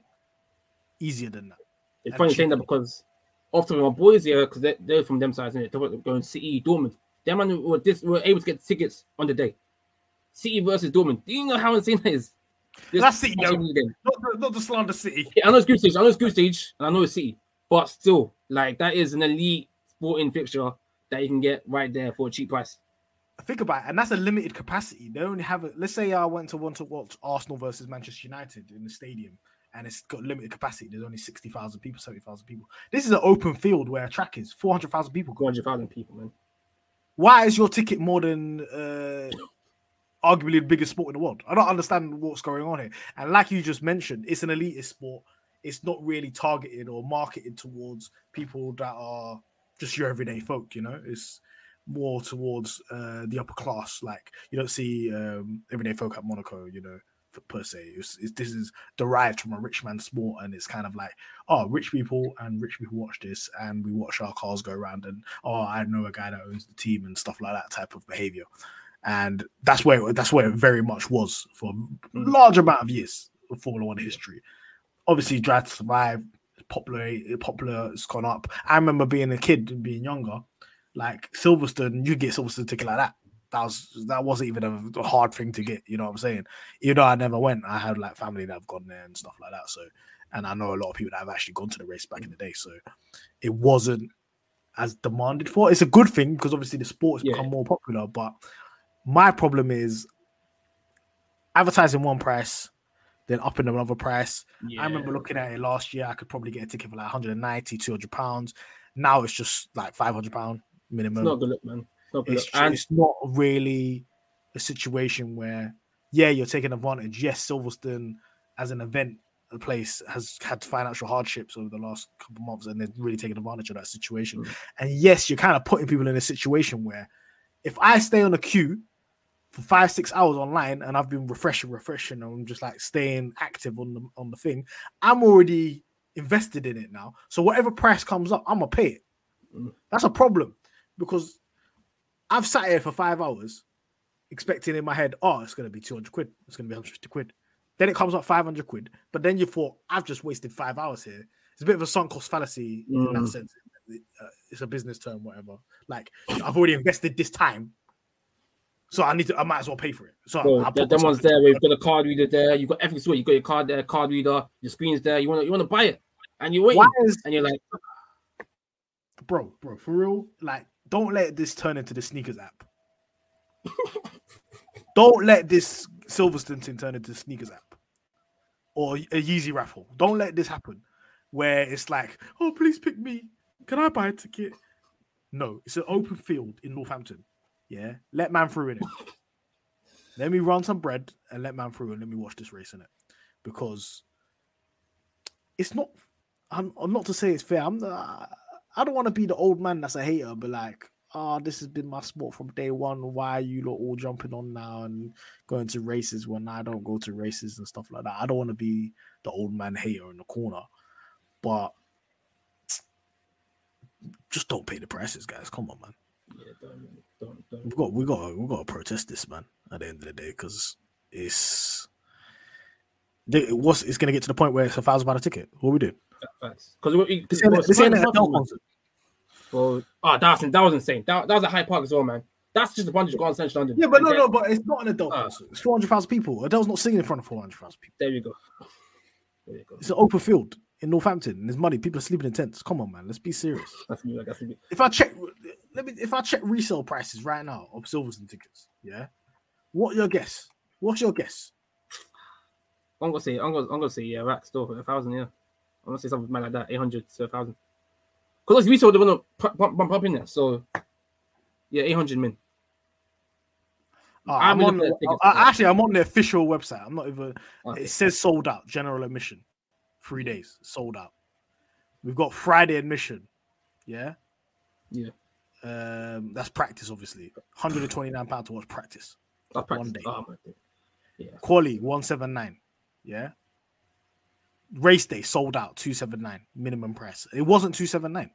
easier than that. It's funny saying that because often my boys here, because they're from them sides, isn't it? Going City, Dortmund. Them man were able to get tickets on the day. City versus Dortmund. Do you know how insane that is? That's City, no. Not the slander City. Yeah, I know it's group stage. And I know it's City. But still, like, that is an elite sporting fixture that you can get right there for a cheap price. think about it, and that's a limited capacity. They only have, let's say I went to want to watch Arsenal versus Manchester United in the stadium, and it's got limited capacity. There's only 60,000 people, 70,000 people. This is an open field where a track is 400,000 people. 400,000 people, man. Why is your ticket more than arguably the biggest sport in the world? I don't understand what's going on here. And like you just mentioned, it's an elitist sport. It's not really targeted or marketed towards people that are just your everyday folk, you know? It's more towards the upper class. Like, you don't see everyday folk at Monaco, you know, per se. This is derived from a rich man's sport, and it's kind of like, oh, rich people watch this, and we watch our cars go around, and oh, I know a guy that owns the team and stuff like that type of behavior. And that's where it very much was for a large amount of years of Formula One history. Obviously, Drive to Survive, popular, it's gone up. I remember being a kid and being younger, like Silverstone, you get Silverstone ticket like that. That wasn't even a hard thing to get, you know what I'm saying? Even though I never went, I had like family that have gone there and stuff like that. So, and I know a lot of people that have actually gone to the race back in the day. So it wasn't as demanded for. It's a good thing because obviously the sport's become more popular. But my problem is advertising one price, then upping another price. Yeah. I remember looking at it last year. I could probably get a ticket for like 190, 200 pounds. Now it's just like 500 pound minimum. It's not good look, man. It's not really a situation where, yeah, you're taking advantage. Yes, Silverstone as an event, the place has had financial hardships over the last couple of months, and they're really taking advantage of that situation. Mm. And yes, you're kind of putting people in a situation where if I stay on a queue for 5-6 hours online and I've been refreshing, and I'm just like staying active on the thing, I'm already invested in it now. So whatever price comes up, I'm going to pay it. Mm. That's a problem because I've sat here for 5 hours expecting in my head, oh, it's going to be 200 quid. It's going to be 150 quid. Then it comes up 500 quid. But then you thought, I've just wasted 5 hours here. It's a bit of a sunk cost fallacy in that sense. It's a business term, whatever. Like, I've already invested this time. So I might as well pay for it. So that one's there. You've got a card reader there. You've got everything. You've got your card there, card reader. Your screen's there. You want to buy it. And you're waiting. And you're like... Bro, for real, like, don't let this turn into the sneakers app. Don't let this Silverstone thing turn into the sneakers app or a Yeezy raffle. Don't let this happen where it's like, oh, please pick me. Can I buy a ticket? No, it's an open field in Northampton. Yeah, let man through in it. Let me run some bread and let man through and let me watch this race in it because it's not, I'm not to say it's fair. I don't want to be the old man that's a hater, but like, this has been my sport from day one. Why are you lot all jumping on now and going to races when I don't go to races and stuff like that? I don't want to be the old man hater in the corner, but just don't pay the prices, guys. Come on, man. Yeah, don't. We got to protest this, man. At the end of the day, because it's going to get to the point where it's £1,000 a ticket. What we do? That was insane. That was a high park as well, man. That's just a bunch of guys in Central London. Yeah, but but it's not an adult concert. It's 400,000 people. Adults not singing in front of 400,000 people. There you go. It's an open field in Northampton. And there's money. People are sleeping in tents. Come on, man. Let's be serious. If I check resale prices right now of Silverstone tickets, yeah. What's your guess? I'm gonna say yeah, rack still for 1,000. Yeah. I'm gonna say something like that, 800 to 1,000. Because we saw they want to bump up in there, so yeah, 800 min. I'm on the official website. I'm not even. Okay. It says sold out, general admission, 3 days sold out. We've got Friday admission, yeah. That's practice, obviously. £129 to watch practice. That's practice. 1 day. Yeah. Quali 179, yeah. Race day sold out 279 minimum price. It wasn't 279.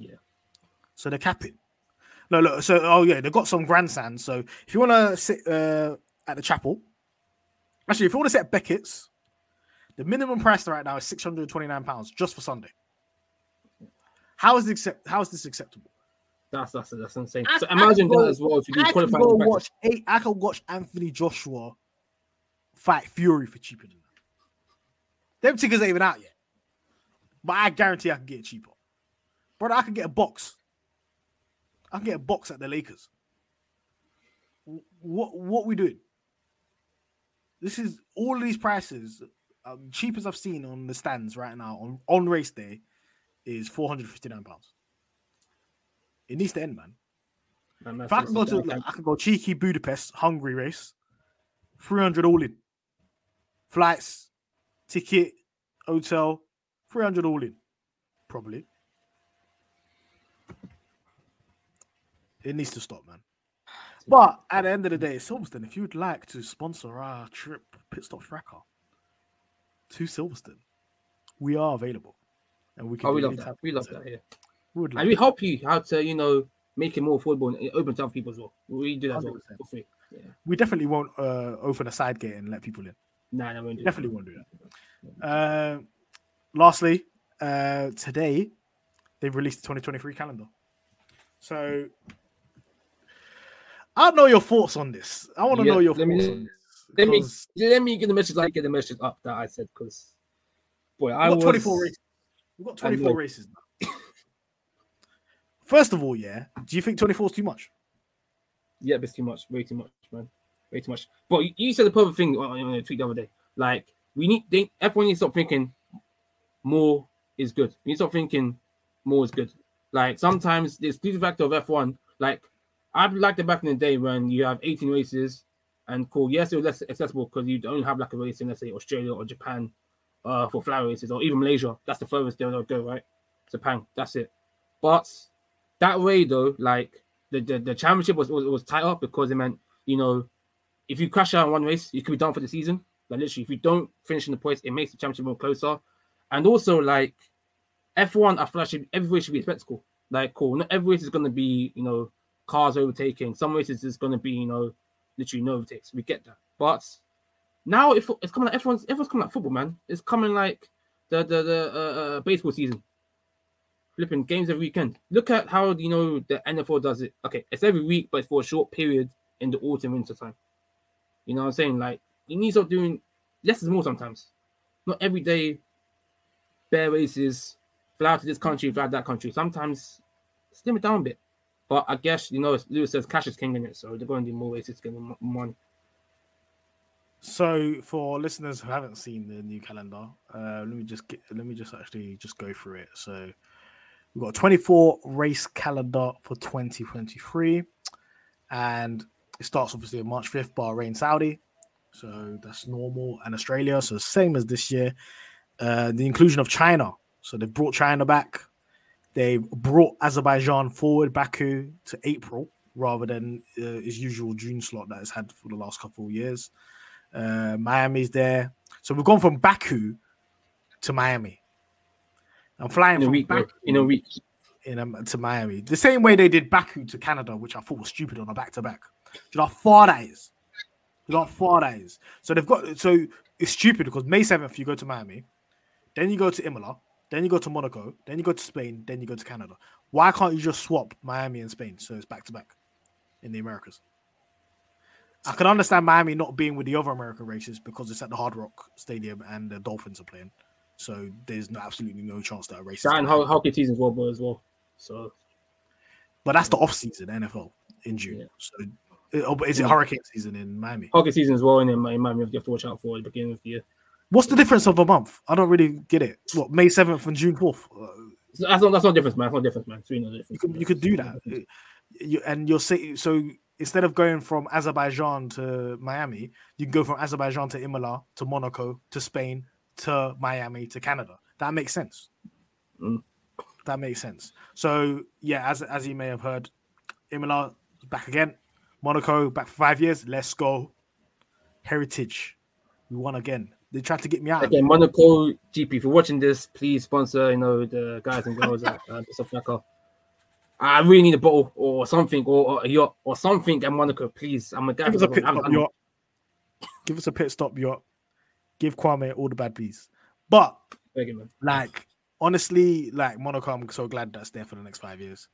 Yeah. So they're capping. No, look. So they've got some grandstands. So if you want to sit at the chapel, actually, if you want to sit at Beckett's, the minimum price right now is £629 just for Sunday. How is this acceptable? That's insane. So imagine that as well. If you do qualifying, I can watch Anthony Joshua fight Fury for cheaper than that. Them tickets ain't even out yet. But I guarantee I can get it cheaper. Brother, I can get a box. I can get a box at the Lakers. what we doing? This is all these prices, cheapest I've seen on the stands right now on race day is £459. It needs to end, man. If I can go to, I can go cheeky Budapest, Hungary race, 300 all in. Flights, ticket, hotel, 300 all in, probably. It needs to stop, man. But at the end of the day, Silverstone, if you'd like to sponsor our trip, Pit Stop Fracker, to Silverstone, we are available. And we can we love that. We love that here. We would like and we help you how to, you know, make it more affordable and open to other people as well. We do that as well for free. Yeah. We definitely won't open a side gate and let people in. No, we won't do definitely that. Won't do that. Lastly, today, they've released the 2023 calendar. So... I know your thoughts on this. I want to know your thoughts on this. Let me get the message. I get the message up that I said because, boy, we've got 24 races. We've got 24 races now. First of all, do you think 24 is too much? Yeah, it's too much. Way too much, man. Way too much. But you said the perfect thing on a tweet the other day. Like everyone needs to stop thinking more is good. You need to stop thinking more is good. Like sometimes the exclusive factor of F1, like. I'd like the back in the day when you have 18 races and it was less accessible because you don't have like a race in, let's say, Australia or Japan for flower races or even Malaysia. That's the furthest they'll go, right? Sepang, that's it. But that way, though, like the championship was tighter because it meant, you know, if you crash out in one race, you could be done for the season. Like literally, if you don't finish in the points, it makes the championship more closer. And also, like F1, I feel like every race should be a spectacle. Like, not every race is going to be, you know, cars overtaking. Some races is going to be, you know, literally no overtakes. We get that. But now it's coming like everyone's coming like football, man. It's coming like the baseball season. Flipping games every weekend. Look at how, you know, the NFL does it. Okay, it's every week, but it's for a short period in the autumn, winter time. You know what I'm saying? Like, you need to start doing less is more sometimes. Not every day, bare races, fly out to this country, fly out to that country. Sometimes, slim it down a bit. But I guess, you know, Lewis says cash is king in it, so they're going to do more ways to get money. So, for listeners who haven't seen the new calendar, let me just go through it. So, we've got a 24 race calendar for 2023, and it starts obviously on March 5th, Bahrain, Saudi. So that's normal, and Australia. So same as this year. The inclusion of China. So they've brought China back. They brought Azerbaijan forward, Baku, to April rather than his usual June slot that it's had for the last couple of years. Miami's there. So we've gone from Baku to Miami. I'm flying from Baku in a week to Miami. The same way they did Baku to Canada, which I thought was stupid on a back-to-back. Do you know how far that is? Do you know how far that is? So it's stupid because May 7th you go to Miami, then you go to Imola, then you go to Monaco, then you go to Spain, then you go to Canada. Why can't you just swap Miami and Spain so it's back-to-back in the Americas? I can understand Miami not being with the other American races because it's at the Hard Rock Stadium and the Dolphins are playing. So there's absolutely no chance that a race is... And hockey season's well as well. So, but that's the off-season, NFL, in June. Yeah. So is it hurricane season in Miami? Hockey season as well in Miami. You have to watch out for at the beginning of the year. What's the difference of a month? I don't really get it. What, May 7th and June 4th? That's not difference, man. It's not difference, man. It's really not difference. You could do that. So instead of going from Azerbaijan to Miami, you can go from Azerbaijan to Imola, to Monaco, to Spain, to Miami, to Canada. That makes sense. Mm. That makes sense. So, yeah, as you may have heard, Imola back again. Monaco back for 5 years. Let's go. Heritage. We won again. They tried to get me out. Again, Monaco GP. If you're watching this, please sponsor. You know the guys and girls at Sofnaka. I really need a bottle or something, or a yacht or something at Monaco, please. I'm a guy. Give us a pit stop yacht. Give Kwame all the bad bees. But like honestly, like Monaco, I'm so glad that's there for the next 5 years.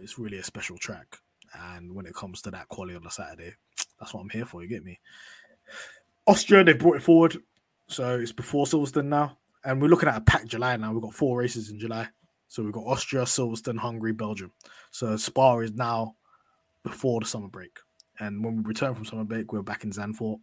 It's really a special track, and when it comes to that quality on the Saturday, that's what I'm here for. You get me. Austria, they've brought it forward. So it's before Silverstone now. And we're looking at a packed July now. We've got 4 races in July. So we've got Austria, Silverstone, Hungary, Belgium. So Spa is now before the summer break. And when we return from summer break, we're back in Zandvoort.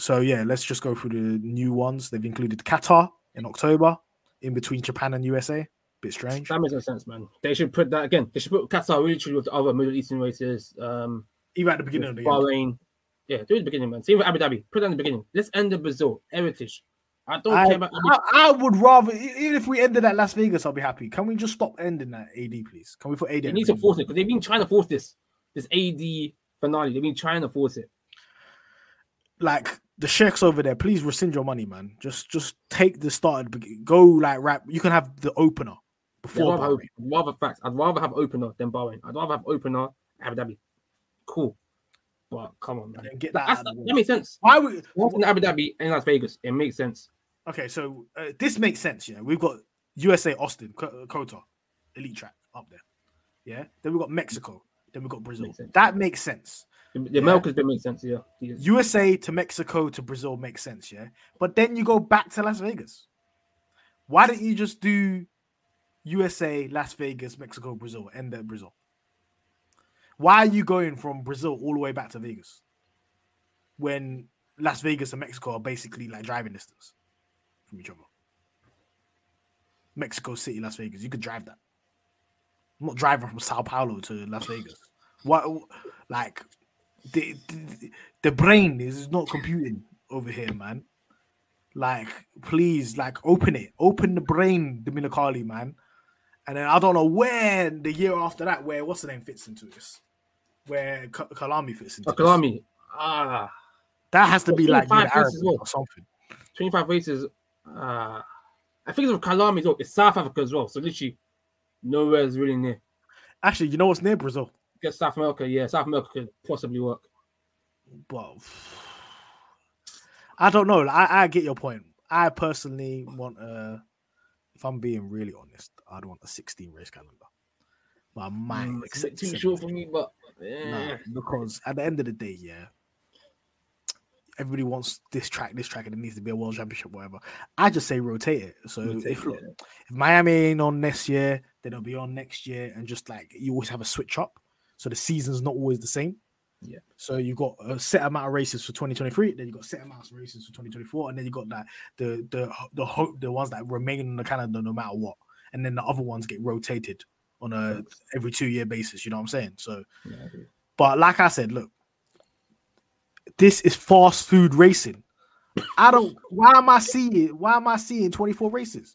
So, yeah, let's just go through the new ones. They've included Qatar in October, in between Japan and USA. Bit strange. That makes no sense, man. They should put that again. They should put Qatar literally with the other Middle Eastern races. Even at the beginning of the Bahrain. Yeah, do it at the beginning, man. See with Abu Dhabi. Put it at the beginning. Let's end the Brazil heritage. I don't care about Abu Dhabi. I would rather, even if we ended at Las Vegas, I'll be happy. Can we just stop ending that AD, please? Can we put AD? They need to force it because they've been trying to force this AD finale. They've been trying to force it. Like, the sheikhs over there, please rescind your money, man. Just take the start. Go like wrap. You can have the opener before. I'd rather have opener than Bahrain. I'd rather have opener. Abu Dhabi, cool. But come on, man. Get that makes sense. Why would Abu Dhabi and Las Vegas? It makes sense. Okay, so this makes sense. Yeah, we've got USA Austin, Qatar, elite track up there. Yeah, then we've got Mexico. Then we've got Brazil. That makes sense. The Americas don't make sense, yeah. USA to Mexico to Brazil makes sense, yeah. But then you go back to Las Vegas. Why don't you just do USA, Las Vegas, Mexico, Brazil, end at Brazil? Why are you going from Brazil all the way back to Vegas when Las Vegas and Mexico are basically like driving distance from each other? Mexico City, Las Vegas, you could drive that. I'm not driving from Sao Paulo to Las Vegas. What, like, the brain is not computing over here, man. Like, please, like, open it. Open the brain, Dominicali, man. And then I don't know where the year after that, where what's the name fits into this? Where Kyalami fits into this. Kyalami. That has to be like races or something. 25 races. I think of Kyalami as well. It's South Africa as well. So literally, nowhere is really near. Actually, you know what's near? Brazil. Get South America, yeah. South America could possibly work. But I don't know. I get your point. I personally want if I'm being really honest, I'd want a 16 race calendar. But I might accept too short for me, but yeah. No, because at the end of the day, yeah, everybody wants this track, and it needs to be a world championship, whatever. I just say rotate it. So if Miami ain't on this year, then it'll be on next year, and just like you always have a switch up. So the season's not always the same. Yeah. So you've got a set amount of races for 2023, then you've got set amounts of races for 2024, and then you've got that the ones that remain on the calendar no matter what. And then the other ones get rotated on a every 2 year basis, you know what I'm saying? So yeah, but like I said, look, this is fast food racing. Why am I seeing 24 races?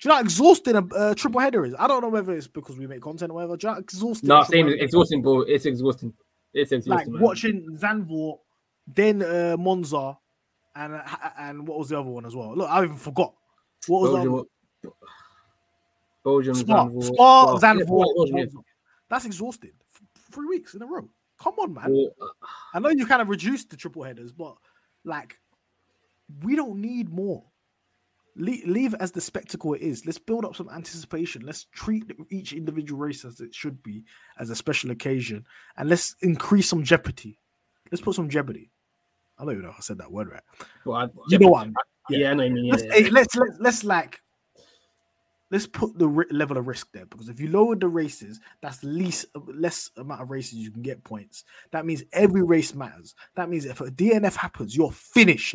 Do you know how exhausting a triple header is? I don't know whether it's because we make content or whatever. Do you know how exhausting? No, same. Exhausting, bro. It's exhausting. It's exhausting. Like, man, watching Zandvoort, then Monza, and what was the other one as well? Look, I even forgot. What was Belgium, that? Belgium, Spa, Zandvoort. That's exhausting. 3 weeks in a row. Come on, man. Well, I know you kind of reduced the triple headers, but like, we don't need more. Leave it as the spectacle it is. Let's build up some anticipation. Let's treat each individual race as it should be, as a special occasion. And let's increase some jeopardy. Let's put some jeopardy. I don't even know if I said that word right. Well, you know what I mean? Yeah, I know what you mean. Yeah, let's put the level of risk there. Because if you lower the races, that's less amount of races you can get points. That means every race matters. That means if a DNF happens, you're finished.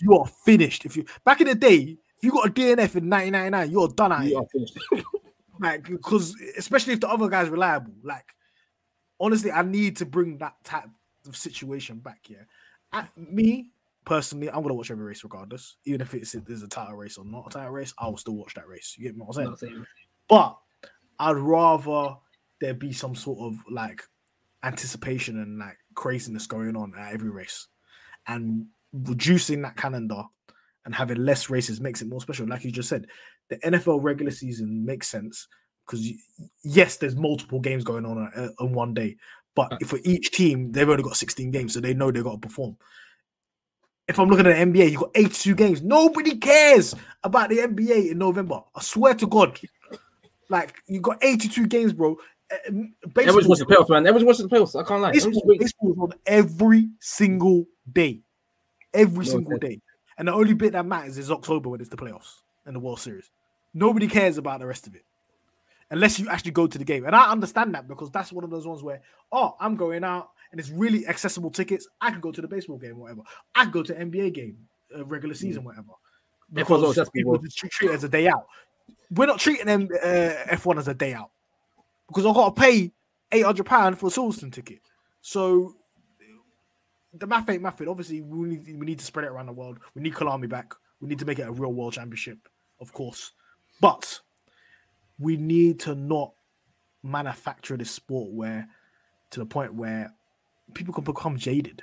You are finished. If you back in the day, if you got a DNF in 1999, you're done out here. Like, because especially if the other guy's reliable. Like, honestly, I need to bring that type of situation back. Yeah, Personally, I'm going to watch every race regardless. Even if there's a title race or not a title race, I will still watch that race. You get what I'm saying? But I'd rather there be some sort of like anticipation and like craziness going on at every race. And reducing that calendar and having less races makes it more special. Like you just said, the NFL regular season makes sense because, yes, there's multiple games going on one day. But for each team, they've only got 16 games, so they know they've got to perform. If I'm looking at the NBA, you've got 82 games. Nobody cares about the NBA in November. I swear to God. Like, you got 82 games, bro. Everyone's watching the playoffs, man. Everyone's watching the playoffs. I can't lie. Baseball's on every single day. Every single day. And the only bit that matters is October when it's the playoffs and the World Series. Nobody cares about the rest of it. unless you actually go to the game. And I understand that, because that's one of those ones where, oh, I'm going out and it's really accessible tickets. I could go to the baseball game, whatever. I could go to NBA game, regular season, whatever. Because people treat it as a day out. We're not treating them F1 as a day out, because I've got to pay £800 for a Silverstone ticket. So the math ain't mathing. Obviously, we need to spread it around the world. We need Kyalami back. We need to make it a real world championship, of course. But we need to not manufacture this sport where, to the point where people can become jaded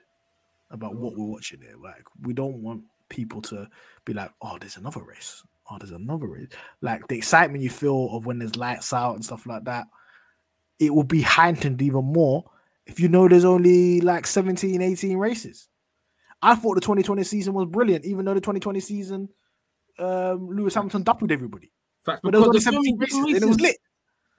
about what we're watching here. Like, we don't want people to be like, oh, there's another race. Oh, there's another race. Like, the excitement you feel of when there's lights out and stuff like that, it will be heightened even more if you know there's only like 17, 18 races. I thought the 2020 season was brilliant, even though the 2020 season, Lewis Hamilton doubled everybody. Fact, but there was only 17 races and it was lit.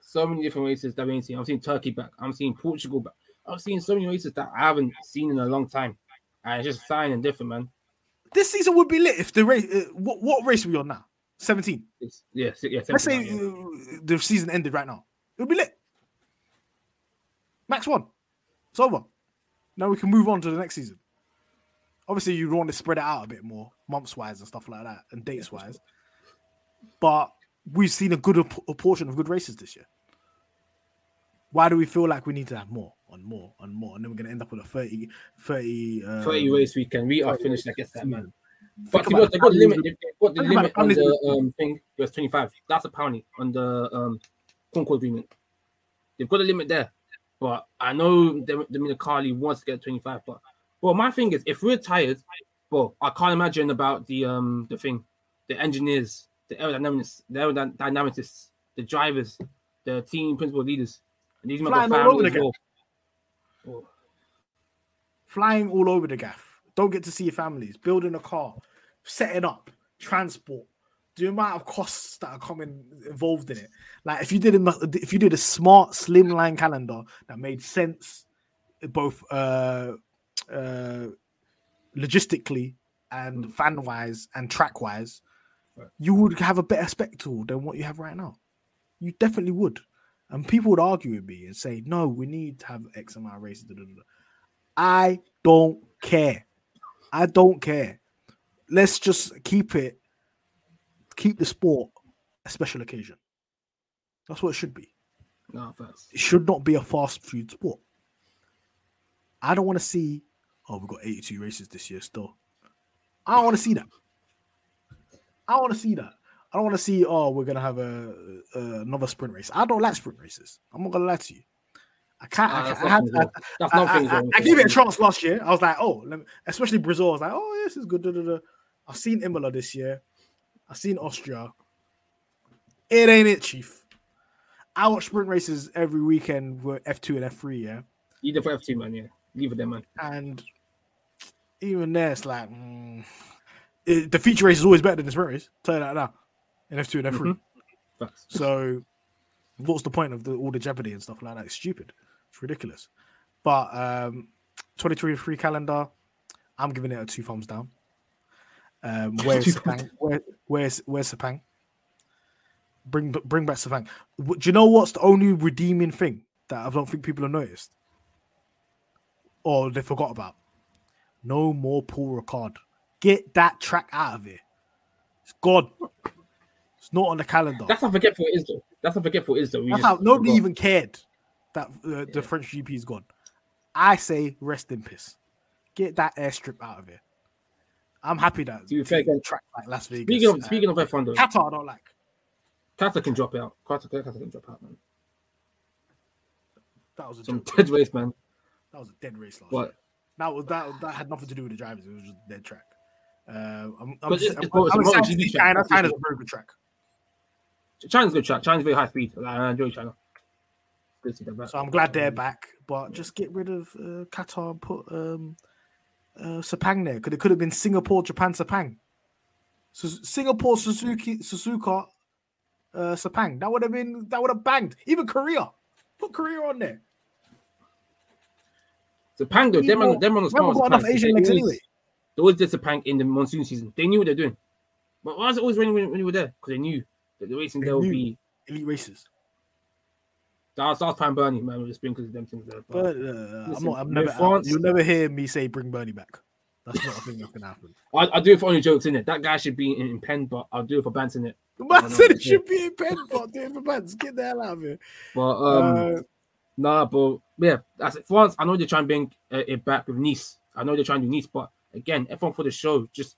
So many different races that we ain't seen. I've seen Turkey back. I've seen Portugal back. I've seen so many races that I haven't seen in a long time. And it's just signing different, man. This season would be lit if the race... what race are we on now? 17? Yes. Yeah, let's say the season ended right now. It would be lit. Max won. It's over. Now we can move on to the next season. Obviously, you'd want to spread it out a bit more, months-wise and stuff like that, and dates-wise. But we've seen a portion of good races this year. Why do we feel like we need to have more? And then we're going to end up with a 30 race weekend. We are finished against that, man. But you know, they've got the limit. On the thing. It was 25. That's a poundie on the Concord agreement. They've got a limit there. But I know Dominic Carly wants to get 25. But well, my thing is, if we're tired, well, I can't imagine about the thing, the engineers, the aerodynamicists, the drivers, the team principal leaders, and these flying all over the gaff. Oh. Flying all over the gaff. Don't get to see your families. Building a car, setting up, transport, the amount of costs that are coming involved in it. Like, if you did a smart, slimline calendar that made sense, both logistically and fan-wise and track-wise, you would have a better spectacle than what you have right now. You definitely would. And people would argue with me and say, no, we need to have X amount of races. I don't care. Let's just keep the sport a special occasion. That's what it should be. No, thanks. It should not be a fast food sport. I don't want to see, oh, we've got 82 races this year still. I don't want to see that. I don't want to see, oh, we're going to have another sprint race. I don't like sprint races. I'm not going to lie to you. I can't. I gave it a chance last year. I was like, oh, especially Brazil. I was like, oh, this is good. I've seen Imola this year. I've seen Austria. It ain't it, Chief. I watch sprint races every weekend with F2 and F3, yeah? Either for F2, man, yeah. Leave it there, man. And even there, it's like... the feature race is always better than the sprint race. Tell you that now. In F2 and F3. Mm-hmm. So what's the point of all the jeopardy and stuff like that? It's stupid. It's ridiculous. But 2023 calendar, I'm giving it a 2 thumbs down. Where's Sepang? Where's Sepang? Bring back Sepang. Do you know what's the only redeeming thing that I don't think people have noticed? Or they forgot about? No more Paul Ricard. Get that track out of here. It's gone. It's not on the calendar. That's how forgetful it is, though. Nobody even cared that the French GP is gone. I say rest in peace. Get that airstrip out of here. I'm happy that track like Las Vegas. Speaking of F1, though, Qatar I don't like. Qatar can drop out. Qatar can drop out, man. That was dead race, man. That was a dead race last year. That had nothing to do with the drivers. It was just dead track. I'm excited to see China. China's a very good track. China's very high speed. I enjoy China. So I'm glad they're back, but just get rid of Qatar and put Sepang there. It could have been Singapore, Japan, Sepang. So Singapore, Suzuka, Sepang. That would have banged. Even Korea. Put Korea on there. Sepang though, them on the stars. Got enough Asian legs anyway. They always did Sepang in the monsoon season. They knew what they're doing. But why was it always raining when you were there? Because they knew that the racing there would be elite races. That was time Bernie, man. We're just being because of them things there. But listen, you'll never hear me say bring Bernie back. That's not a thing that can happen. I do it for only jokes, innit? That guy should be in pen, but I'll do it for Bantz, innit? The man said it should be in pen, but I'll do it for Bantz. Get the hell out of here. But, nah, but yeah, that's it. France, I know they're trying to bring it back with Nice. I know they're trying to do Nice, but again, F1 for the show. Just,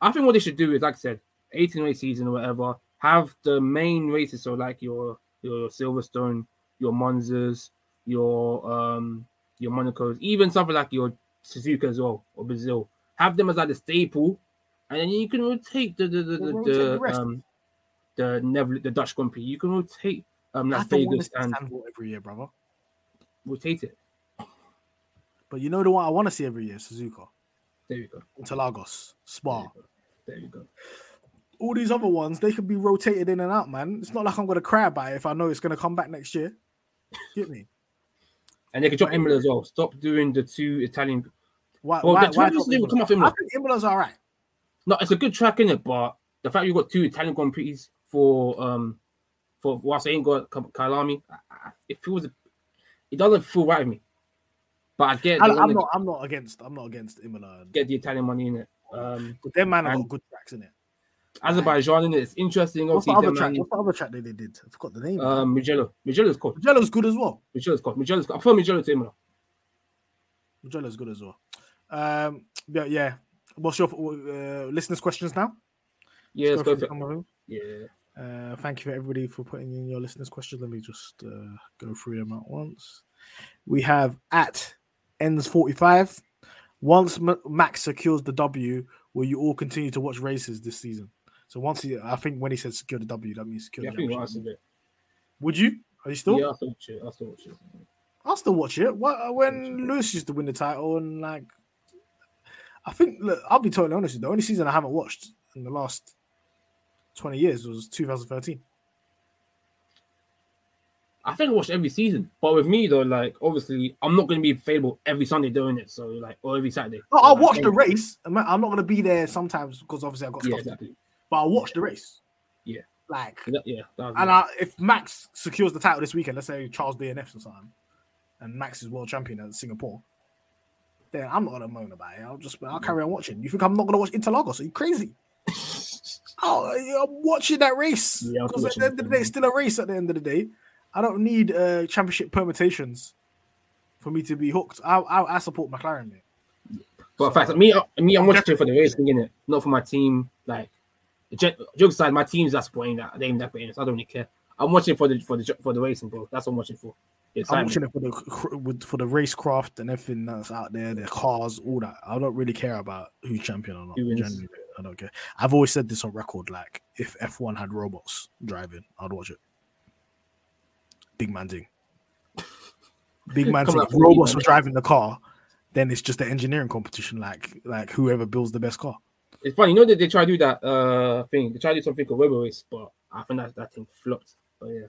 I think what they should do is, like I said, 18 race season or whatever, have the main races. So, like your Silverstone, your Monzas, your Monacos, even something like your Suzuka as well, or Brazil. Have them as like the staple, and then you can rotate the Dutch Grand Prix. You can rotate Las Vegas and every year, brother. Rotate it. But you know the one I want to see every year, Suzuka. There you go. Interlagos, Spa. There you go. All these other ones, they could be rotated in and out, man. It's not like I'm going to cry about it if I know it's going to come back next year. Get me? And they could drop Imola as well. Stop doing the two Italian... Why not Imola? I think Imola's all right. No, it's a good track, innit? But the fact you've got two Italian Grand Prix for whilst they ain't got Kyalami, it doesn't feel right with me. But I get... I'm not against Imola. Get the Italian money, innit? But their man have got good tracks, innit? Azerbaijan, in it? It's interesting. Obviously, what's the other track that they did? I forgot the name. Mugello. Mugello's good as well. I prefer Mugello to Imola. Mugello's good as well. Yeah. What's your listeners' questions now? Yeah, let's go for it. Yeah. Thank you for everybody for putting in your listeners' questions. Let me just go through them at once. We have at Ends45. Once Max secures the W, will you all continue to watch races this season? So once when he said secure the W, that means secure the W. I think would you? Are you still? Yeah, I'll still watch it. I'll still watch it. When Lewis used to win the title and I think, look, I'll be totally honest with you, the only season I haven't watched in the last 20 years was 2013. I think I watched every season. But with me, though, obviously, I'm not going to be available every Sunday doing it. So, or every Saturday. No, I'll watch the race. I'm not going to be there sometimes because, obviously, I've got stuff to do. But I'll watch the race. Yeah. If Max secures the title this weekend, let's say Charles DNFs or something, and Max is world champion at Singapore, then I'm not going to moan about it. I'll carry on watching. You think I'm not going to watch Interlagos? Are you crazy? I'm watching that race. Because at the end of the day, it's still a race at the end of the day. I don't need championship permutations for me to be hooked. I support McLaren, mate. But so, in fact, I'm watching it for the racing, innit? Not for my team. Joke aside, my team's not supporting that. They ain't that great, so I don't really care. I'm watching for the racing, bro. That's what I'm watching for. I'm watching it for the racecraft and everything that's out there, the cars, all that. I don't really care about who's champion or not. Generally, I don't care. I've always said this on record. If F1 had robots driving, I'd watch it. Big man thing. If robots were driving the car, then it's just an engineering competition, like whoever builds the best car. It's funny, you know that they try to do that thing. They try to do something called Robo Race, but I think that thing flopped. But yeah,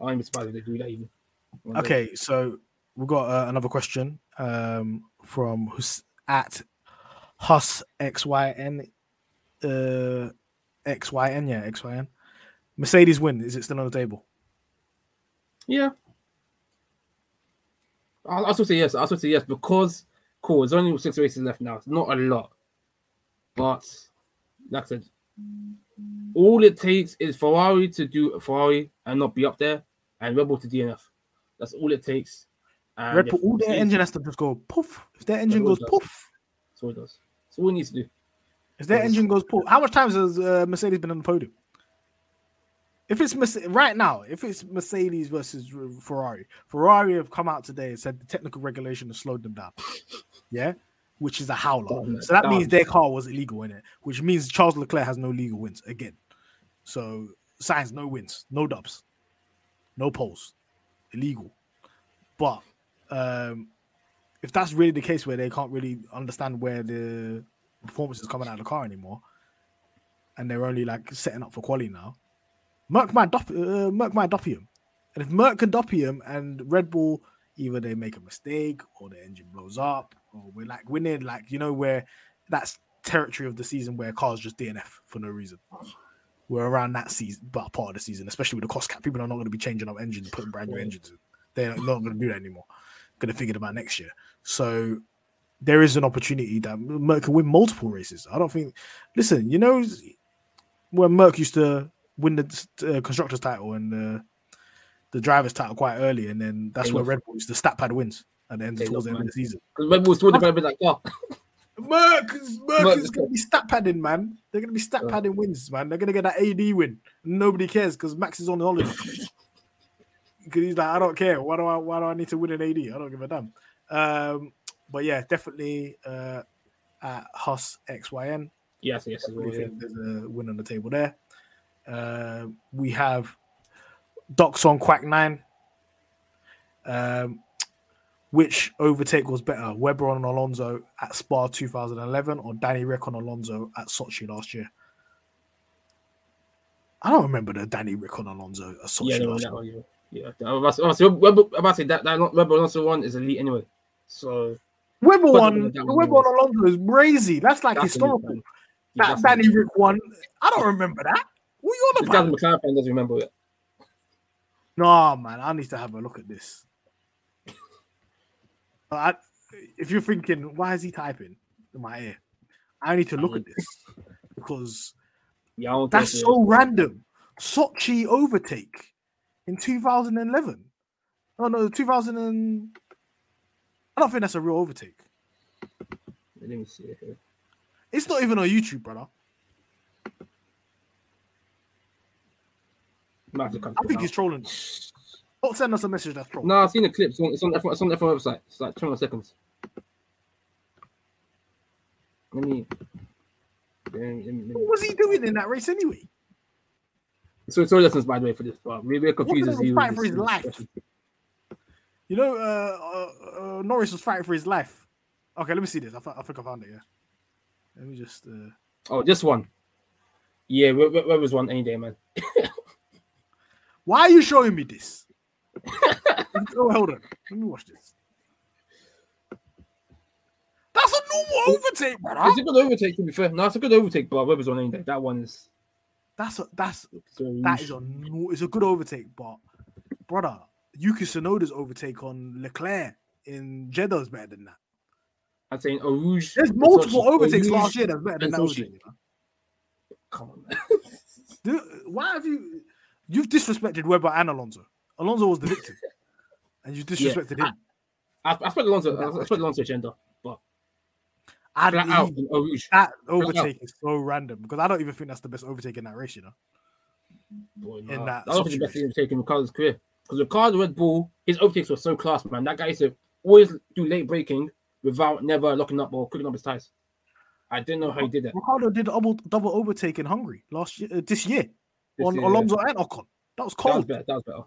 I ain't surprised they do that even. Okay, so we've got another question from at HusXYN. XYN. Mercedes win, is it still on the table? Yeah, I'll still say yes. I'll still say yes because, cool, there's only 6 races left now. It's not a lot. But, like I said, all it takes is Ferrari to do a Ferrari and not be up there and Red Bull to DNF. That's all it takes. And Red Bull, all their engine has to just go poof. If their engine goes poof. That's all it does. That's all it needs to do. If their engine goes poof. How much times has Mercedes been on the podium? If it's Mercedes versus Ferrari, Ferrari have come out today and said the technical regulation has slowed them down. Yeah? Which is a howler. So that means their car was illegal in it, which means Charles Leclerc has no legal wins again. So Sainz, no wins, no dubs, no poles. Illegal. But if that's really the case where they can't really understand where the performance is coming out of the car anymore, and they're only setting up for quali now, Merc might doppy him. And if Merc can doppy him and Red Bull, either they make a mistake or the engine blows up or we're winning, where that's territory of the season where cars just DNF for no reason. we're around that season, but part of the season, especially with the cost cap, people are not going to be changing up engines, putting brand new engines in. They're not going to do that anymore. Going to figure it about next year. So there is an opportunity that Merck can win multiple races. I don't think. Listen, you know when Merck used to win the constructors title and the drivers title quite early, and then that's where Red Bull used to stat pad wins at the end towards the end of the season. Because Red Bull's talking about that car. Merck is going to be stat padding, man. They're going to be stat padding wins, man. They're going to get that AD win. Nobody cares because Max is on holiday. Because he's like, I don't care. Why do I need to win an AD? I don't give a damn. But yeah, definitely at Haas XYN. Yes. There's a win on the table there. We have Docs on Quack 9. Which overtake was better, Weber on Alonso at Spa 2011 or Danny Rick on Alonso at Sochi last year? I don't remember the Danny Rick on Alonso at Sochi last year. Yeah, Weber Alonso one is elite anyway. So Weber on Alonso is brazy. That's historical. It, that Danny Rick one, I don't remember that. What are you on about? McLaren fan doesn't remember it. No, man, I need to have a look at this. If you're thinking, why is he typing in my ear? I need to look at this because that's so random. Sochi overtake in 2011. Oh, no, 2000. I don't think that's a real overtake. Let me see it here. It's not even on YouTube, brother. I think he's trolling. Don't send us a message that's wrong. No, I've seen the clips. It's on the F1 website. It's like 21 seconds. Let me. What was he doing in that race anyway? So it's all lessons, by the way, for this part. We're confused as he was fighting for his life. You know, Norris was fighting for his life. Okay, let me see this. I think I found it, yeah. Let me just... Oh, this one. Yeah, where was one any day, man? Why are you showing me this? Oh, hold on. Let me watch this. That's a normal overtake, bro. It's a good overtake, to be fair. No, it's a good overtake, but Webber's on any day. That one is... It's a good overtake, but... Brother, Yuki Tsunoda's overtake on Leclerc in Jeddah is better than that. I'd say in Aruj... There's multiple overtakes last year that's better than that overtake. You know? Come on, man. Why have you... You've disrespected Weber and Alonso. Alonso was the victim, and you disrespected him. I spent Alonso agenda, but that overtake is so random because I don't even think that's the best overtake in that race. You know, I don't think the best overtake in Ricciardo's career because Ricciardo Red Bull, his overtakes were so class, man. That guy used to always do late breaking without never locking up or cooking up his tires. I didn't know how he did that. Ricciardo did double overtake in Hungary last year, this year on Alonso and Ocon. That was cold. That was better.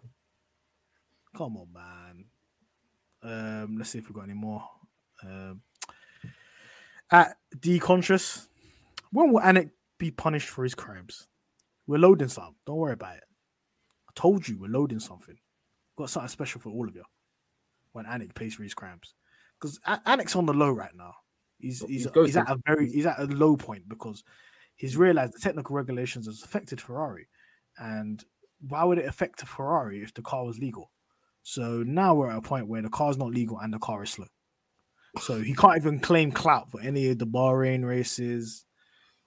Come on, man. Let's see if we've got any more. At D Conscious, when will Anik be punished for his crimes? We're loading some. Don't worry about it. I told you we're loading something. Got something special for all of you when Anik pays for his crimes. Because Anik's on the low right now. He's at a low point because he's realized the technical regulations has affected Ferrari. And why would it affect a Ferrari if the car was legal? So now we're at a point where the car's not legal and the car is slow. So he can't even claim clout for any of the Bahrain races,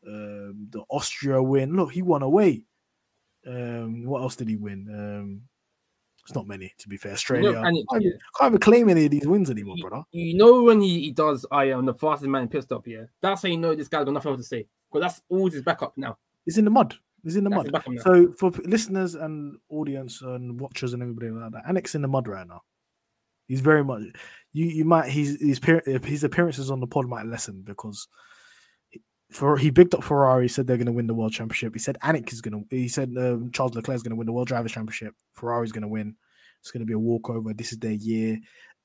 the Austria win. Look, he won away. What else did he win? It's not many, to be fair. Australia. Can't even claim any of these wins anymore, brother. You know when he does on the fastest man pit stop, yeah? That's how you know this guy's got nothing else to say. Because that's all his backup now. He's in the mud. So for listeners and audience and watchers and everybody like that, Anik's in the mud right now. He's very much his appearances on the pod might lessen because he bigged up Ferrari, said they're going to win the world championship. He said Charles Leclerc is going to win the world drivers championship. Ferrari's going to win. It's going to be a walkover. This is their year.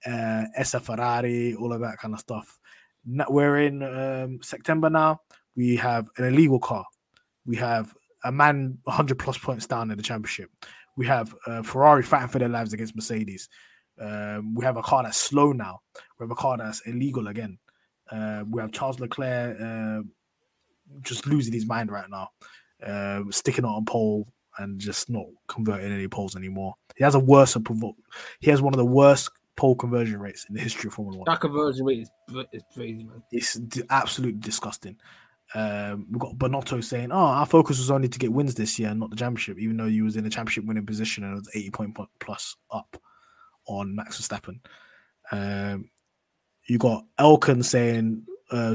Essa Ferrari, all of that kind of stuff. We're in September now. We have an illegal car. We have a man 100+ points down in the championship. We have Ferrari fighting for their lives against Mercedes. We have a car that's slow now. We have a car that's illegal again. We have Charles Leclerc just losing his mind right now. sticking out on pole and just not converting any poles anymore. He has one of the worst pole conversion rates in the history of Formula One. That conversion rate is crazy, man. It's absolutely disgusting. We've got Binotto saying, our focus was only to get wins this year and not the championship, even though he was in a championship winning position and it was 80 point plus up on Max Verstappen. You got Elkan saying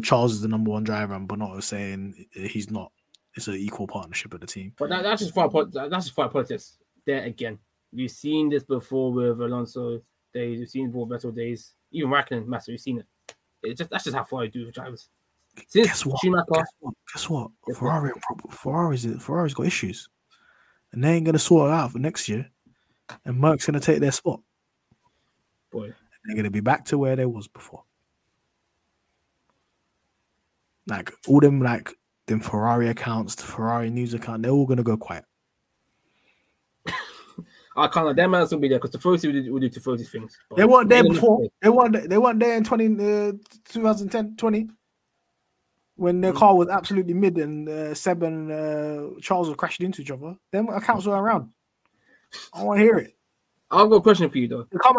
Charles is the number one driver and Binotto saying he's not. It's an equal partnership of the team. But that's just far politics there again. We've seen this before with Alonso days, we've seen it with Vettel days, even Raikkonen, Master, we've seen it. That's just how far you do with drivers. Guess what? Ferrari's got issues, and they ain't gonna sort it out for next year. And Merck's gonna take their spot. Boy, and they're gonna be back to where they was before. Like all them, them Ferrari accounts, the Ferrari news account, they're all gonna go quiet. I can't let them man's gonna be there because the first will do Tifosi things. They weren't there before. They weren't there in 2010. When their car was absolutely mid and Seb and Charles were crashing into each other, then accounts were around. I want to hear it. I've got a question for you, though. They come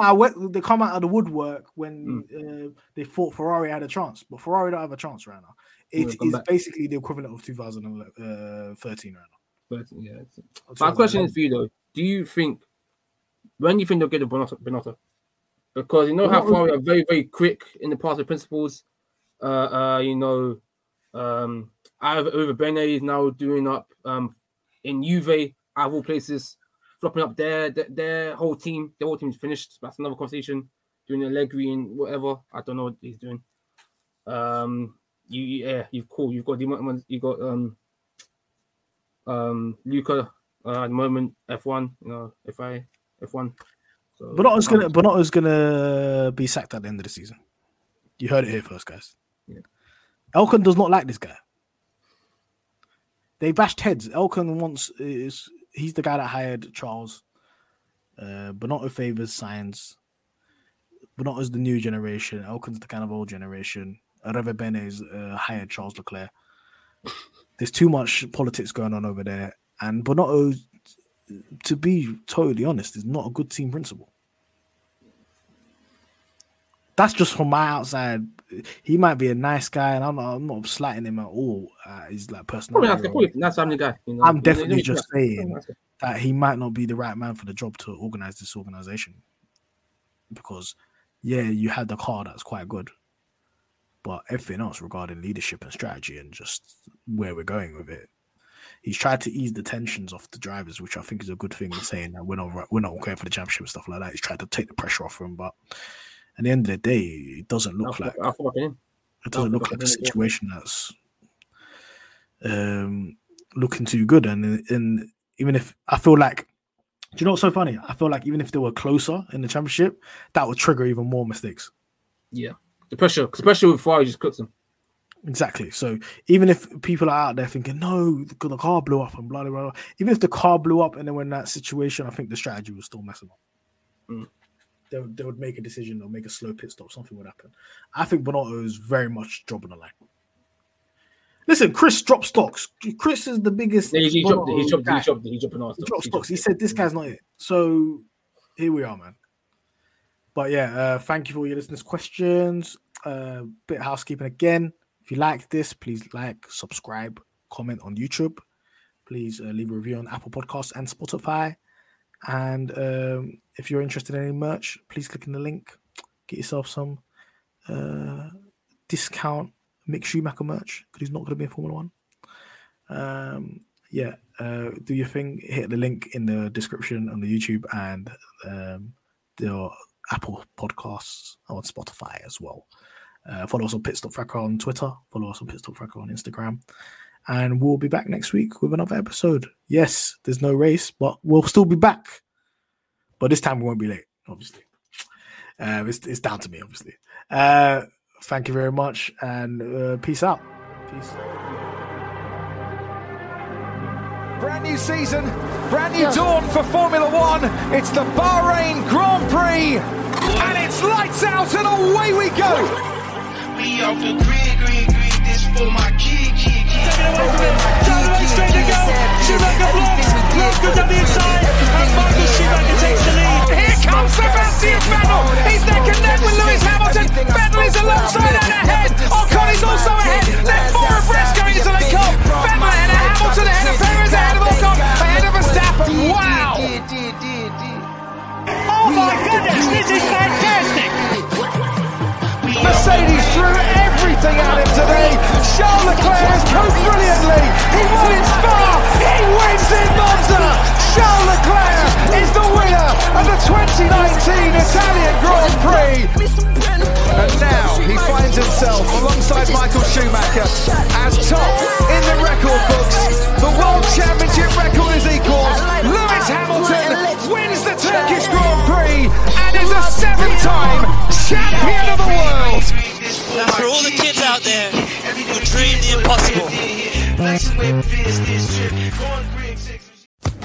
out of the woodwork when they thought Ferrari had a chance, but Ferrari don't have a chance right now. It is basically the equivalent of 2013 right now. My question is for you, though. When do you think they'll get the Binotto? Because you know how Ferrari are very, very quick in the past with principles. Over Bene is now doing up in Juve, out of all places, flopping up their whole team. Their whole team's finished. That's another conversation. Doing Allegri and whatever. I don't know what he's doing. You've got Luca at the moment. F1, F1. So, Bonotto's gonna be sacked at the end of the season. You heard it here first, guys. Yeah. Elkan does not like this guy. They bashed heads. Elkan he's the guy that hired Charles. Binotto favors science. Bonotto's the new generation. Elkan's the kind of old generation. Reve Bene's hired Charles Leclerc. There's too much politics going on over there. And Binotto, to be totally honest, is not a good team principal. That's just from my outside. He might be a nice guy, and I'm not slighting him at all. He's like personality. That's family guy. You know? I'm definitely just saying that he might not be the right man for the job to organize this organization. Because, you had the car that's quite good, but everything else regarding leadership and strategy and just where we're going with it, he's tried to ease the tensions off the drivers, which I think is a good thing. Saying that we're not going for the championship and stuff like that. He's tried to take the pressure off him, but. At the end of the day, it doesn't look like a situation that's looking too good. And even if I feel like, do you know what's so funny? I feel like even if they were closer in the championship, that would trigger even more mistakes. Yeah, the pressure, especially with Ferrari, just cuts them. Exactly. So even if people are out there thinking, no, the car blew up and blah blah blah, even if the car blew up and they were in that situation, I think the strategy was still messing up. Mm. They would make a decision or make a slow pit stop. Something would happen. I think Bonotto is very much job on the line. Listen, Chris dropped stocks. Chris is the biggest. Yeah, he dropped stocks. He said, this guy's not it. So here we are, man. But thank you for your listeners' questions. Bit of housekeeping again. If you like this, please like, subscribe, comment on YouTube. Please leave a review on Apple Podcasts and Spotify. And if you're interested in any merch, please click on the link. Get yourself some discount Mick Schumacher merch because he's not going to be in Formula 1. Do your thing. Hit the link in the description on the YouTube and the Apple Podcasts on Spotify as well. Follow us on Pitstop Fracker on Twitter. Follow us on Pitstop Fracker on Instagram. And we'll be back next week with another episode. Yes, there's no race, but we'll still be back. But this time we won't be late, obviously. It's down to me, obviously. Thank you very much, and peace out. Peace. Brand new season, brand new dawn for Formula One. It's the Bahrain Grand Prix, and it's lights out, and away we go. We off the grid, this for my kid. get away from it. Download straight to go. Schumacher blocks. Let's go to the inside. And Michael Schumacher takes the lead. Here comes Sebastian Vettel. He's there connect with Lewis Hamilton. Vettel is alongside and ahead. Ocon is also ahead. Left four of Brest going into the cup. Vettel ahead of Hamilton, ahead of Perez, ahead of Ocon, ahead of Verstappen. Wow. Oh my goodness, this is fantastic. Mercedes threw everything at him today. Charles Leclerc has come brilliantly. He won in Spa. He wins in Monza. Charles Leclerc is the winner of the 2019 Italian Grand Prix. And now he finds himself alongside Michael Schumacher as top in the record books. The World Championship record is equalled. Lewis Hamilton wins the Turkish Grand Prix and is a seven-time champion of the world. For all the kids out there who dream the impossible.